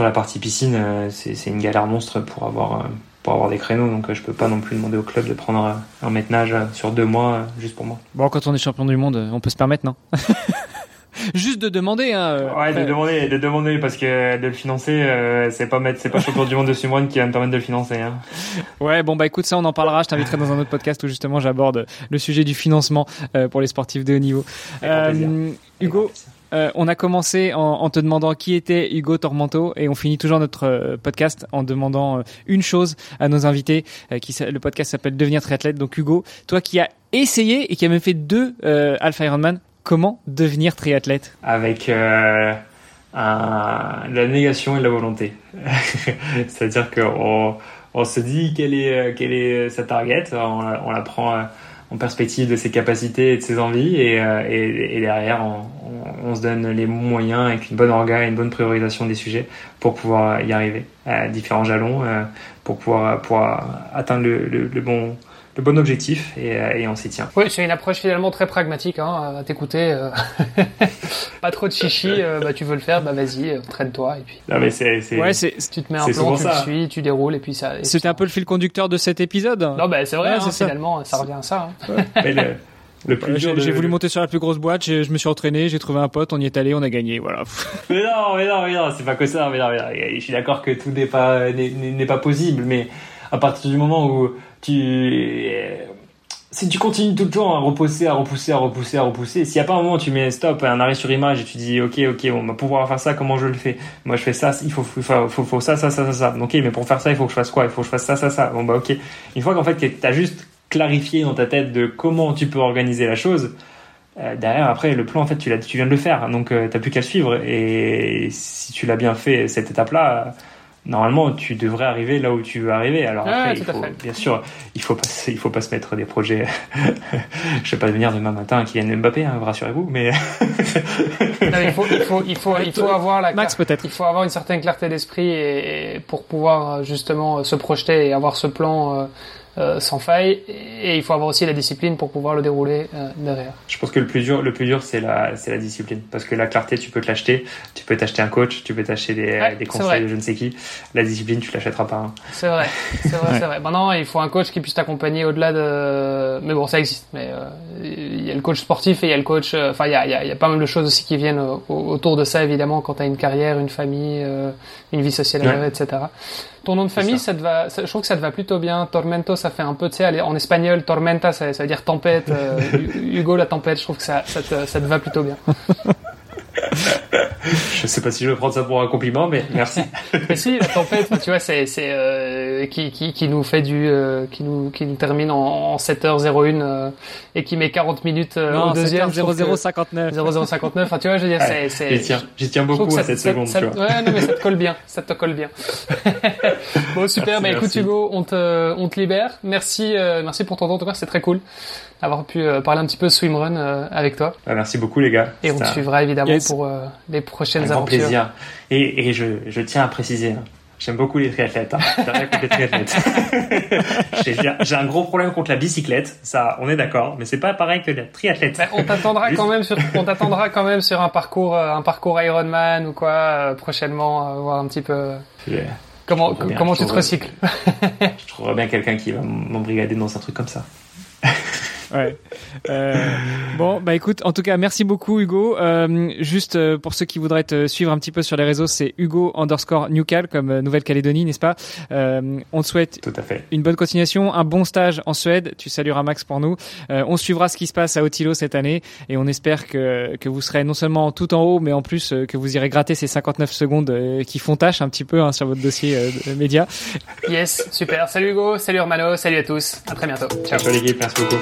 la partie piscine, c'est une galère monstre pour avoir pour avoir des créneaux, donc je peux pas non plus demander au club de prendre un maître-nage sur 2 mois juste pour moi. Bon, quand on est champion du monde, on peut se permettre, non? Juste de demander, hein. Ouais, de demander, parce que de le financer, c'est pas champion du monde de swimrun qui va me permettre de le financer, hein. Ouais, bon, bah, écoute, ça, on en parlera. Je t'inviterai dans un autre podcast où, justement, j'aborde le sujet du financement, pour les sportifs de haut niveau. Hugo. On a commencé en te demandant qui était Hugo Tormento, et on finit toujours notre podcast en demandant une chose à nos invités. Le podcast s'appelle Devenir triathlète. Donc Hugo, toi qui as essayé et qui as même fait 2 Alpha Ironman, comment devenir triathlète? Avec la négation et la volonté. C'est-à-dire qu'on se dit quelle est sa target, on la prend en perspective de ses capacités et de ses envies, et derrière on se donne les moyens avec une bonne orga et une bonne priorisation des sujets pour pouvoir y arriver à différents jalons, pour pouvoir atteindre le bon objectif, et on s'y tient. Oui, c'est une approche finalement très pragmatique, hein, à t'écouter. Pas trop de chichi, tu veux le faire, bah vas-y, entraîne-toi, et puis. Non mais c'est tu te mets un plan, tu le suis, tu déroules, et puis ça. Et c'était un peu le fil conducteur de cet épisode. Non, bah c'est vrai, ouais, hein, c'est finalement, ça revient à ça. Hein. Ouais. Mais le plus dur j'ai voulu monter sur la plus grosse boîte, je me suis entraîné, j'ai trouvé un pote, on y est allé, on a gagné, voilà. Mais non, c'est pas que ça. Mais non, je suis d'accord que tout n'est pas possible, mais à partir du moment où si tu continues tout le temps à repousser, s'il n'y a pas un moment où tu mets stop, un arrêt sur image, et tu dis ok, on va pouvoir faire ça, comment je le fais? Moi je fais ça, il faut ça. Ok, mais pour faire ça, il faut que je fasse quoi? Il faut que je fasse ça. Bon bah ok. Une fois qu'en fait t'as juste clarifié dans ta tête de comment tu peux organiser la chose, derrière après le plan en fait tu viens de le faire, donc t'as plus qu'à le suivre, et si tu l'as bien fait cette étape là, normalement, tu devrais arriver là où tu veux arriver. Alors après, bien sûr, il faut pas se mettre des projets. Je vais pas devenir demain matin Kylian Mbappé, hein, rassurez-vous. Mais il faut avoir la Max peut-être. Il faut avoir une certaine clarté d'esprit et pour pouvoir justement se projeter et avoir ce plan sans faille. Et il faut avoir aussi la discipline pour pouvoir le dérouler derrière. Je pense que le plus dur, c'est la discipline, parce que la clarté, tu peux t'acheter un coach, tu peux t'acheter des conseils de je ne sais qui. La discipline, tu l'achèteras pas. Hein. C'est vrai. Ouais. C'est vrai. Maintenant, il faut un coach qui puisse t'accompagner au-delà de. Mais bon, ça existe. Mais il y a le coach sportif et il y a le coach. Enfin, il y a pas mal de choses aussi qui viennent autour de ça, évidemment, quand t'as une carrière, une famille, une vie sociale, ouais, etc. Ton nom de famille, ça te va, je trouve que ça te va plutôt bien. Tormento, ça fait un peu, tu sais, en espagnol, tormenta, ça veut dire tempête. Hugo, la tempête, je trouve que ça te va plutôt bien. Je sais pas si je vais prendre ça pour un compliment, mais merci. Mais si, la tempête, tu vois, c'est qui nous fait qui nous termine en 7h01 et qui met 40 minutes au deuxième. 0059. 0059. Enfin, tu vois, je veux dire, ouais, j'y tiens beaucoup à cette seconde. Ouais, non, mais ça te colle bien. Ça te colle bien. Bon, super. Merci, écoute, Hugo, on te libère. Merci pour ton temps. En tout cas, c'est très cool d'avoir pu parler un petit peu swimrun avec toi. Merci beaucoup, les gars. Et on te suivra évidemment pour les prochaines aventures. Avec grand plaisir. Et je tiens à préciser, hein, j'aime beaucoup les triathlètes. Hein. J'ai rien contre les triathlètes. J'ai un gros problème contre la bicyclette, ça, on est d'accord, mais c'est pas pareil que la triathlète. Bah, on t'attendra quand même sur un parcours Ironman ou quoi prochainement, voir un petit peu. Comment tu te recycles. Je trouverais bien quelqu'un qui va m'embrigader dans un truc comme ça. Ouais. Bon, bah écoute, en tout cas, merci beaucoup Hugo. Juste pour ceux qui voudraient te suivre un petit peu sur les réseaux, c'est Hugo_Newcal comme Nouvelle-Calédonie, n'est-ce pas? On te souhaite une bonne continuation, un bon stage en Suède. Tu salueras Max pour nous. On suivra ce qui se passe à Ötillö cette année, et on espère que vous serez non seulement tout en haut, mais en plus que vous irez gratter ces 59 secondes qui font tâche un petit peu, hein, sur votre dossier média. Yes, super. Salut Hugo, salut Ermanno, salut à tous. À très bientôt. Ciao. Ciao l'équipe, merci beaucoup.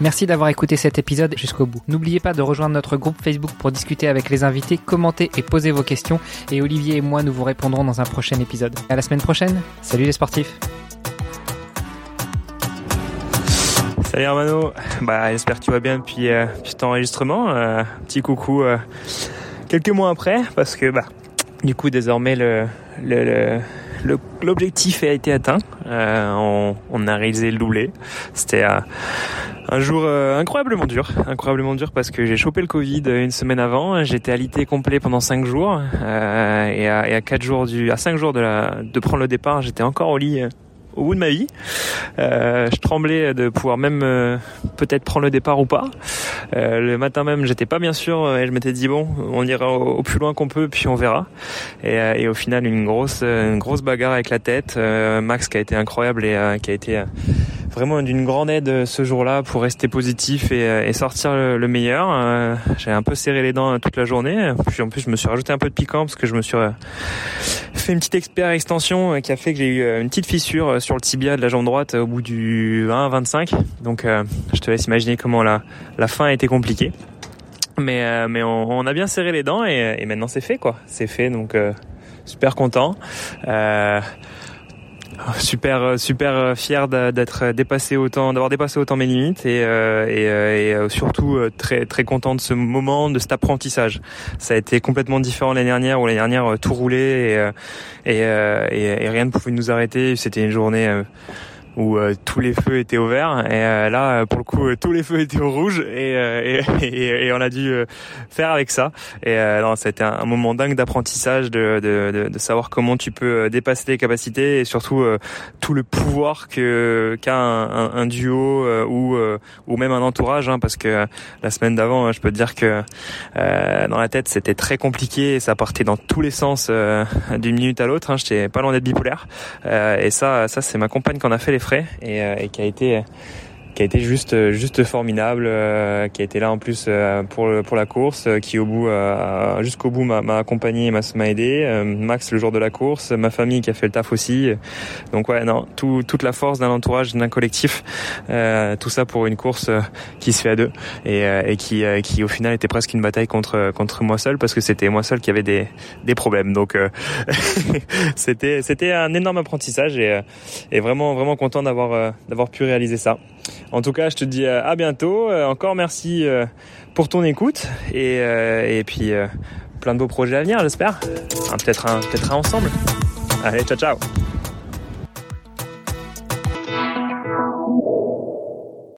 Merci d'avoir écouté cet épisode jusqu'au bout. N'oubliez pas de rejoindre notre groupe Facebook pour discuter avec les invités, commenter et poser vos questions. Et Olivier et moi, nous vous répondrons dans un prochain épisode. À la semaine prochaine. Salut les sportifs. Salut Ermanno. Bah, j'espère que tu vas bien depuis ton enregistrement. Petit coucou quelques mois après, parce que bah, du coup désormais le l'objectif a été atteint. On a réalisé le doublé. C'était un jour incroyablement dur parce que j'ai chopé le Covid une semaine avant. J'étais alité complet pendant 5 jours et à 5 jours de prendre le départ, j'étais encore au lit. Au bout de ma vie, je tremblais de pouvoir même peut-être prendre le départ ou pas. Le matin même, j'étais pas bien sûr et je m'étais dit bon, on ira au plus loin qu'on peut puis on verra. Et au final, une grosse bagarre avec la tête. Max qui a été incroyable et qui a été vraiment d'une grande aide ce jour-là pour rester positif et sortir le meilleur. J'ai un peu serré les dents toute la journée. Puis en plus, je me suis rajouté un peu de piquant parce que je me suis fait une petite extension qui a fait que j'ai eu une petite fissure sur le tibia de la jambe droite au bout du 1-25. Donc je te laisse imaginer comment la fin a été compliquée. Mais on a bien serré les dents et maintenant c'est fait quoi. C'est fait donc super content. Super fier d'avoir dépassé autant mes limites et surtout très très content de ce moment, de cet apprentissage. Ça a été complètement différent l'année dernière tout roulait et rien ne pouvait nous arrêter. C'était une journée où tous les feux étaient au vert et là pour le coup tous les feux étaient au rouge et on a dû faire avec ça et non, ça a été un moment dingue d'apprentissage de savoir comment tu peux dépasser tes capacités et surtout tout le pouvoir qu'a un duo ou même un entourage hein, parce que la semaine d'avant je peux te dire que dans la tête c'était très compliqué et ça partait dans tous les sens d'une minute à l'autre hein, j'étais pas loin d'être bipolaire et ça c'est ma compagne qu'on a fait les et qui a été juste formidable, qui a été là en plus pour la course, qui au bout jusqu'au bout m'a accompagné, m'a aidé, Max le jour de la course, ma famille qui a fait le taf aussi. Donc ouais non, toute la force d'un entourage, d'un collectif, tout ça pour une course qui se fait à deux et qui au final était presque une bataille contre moi seul parce que c'était moi seul qui avait des problèmes. Donc c'était un énorme apprentissage et vraiment content d'avoir pu réaliser ça. En tout cas, je te dis à bientôt. Encore merci pour ton écoute et puis plein de beaux projets à venir, j'espère. Peut-être un ensemble. Allez, ciao ciao.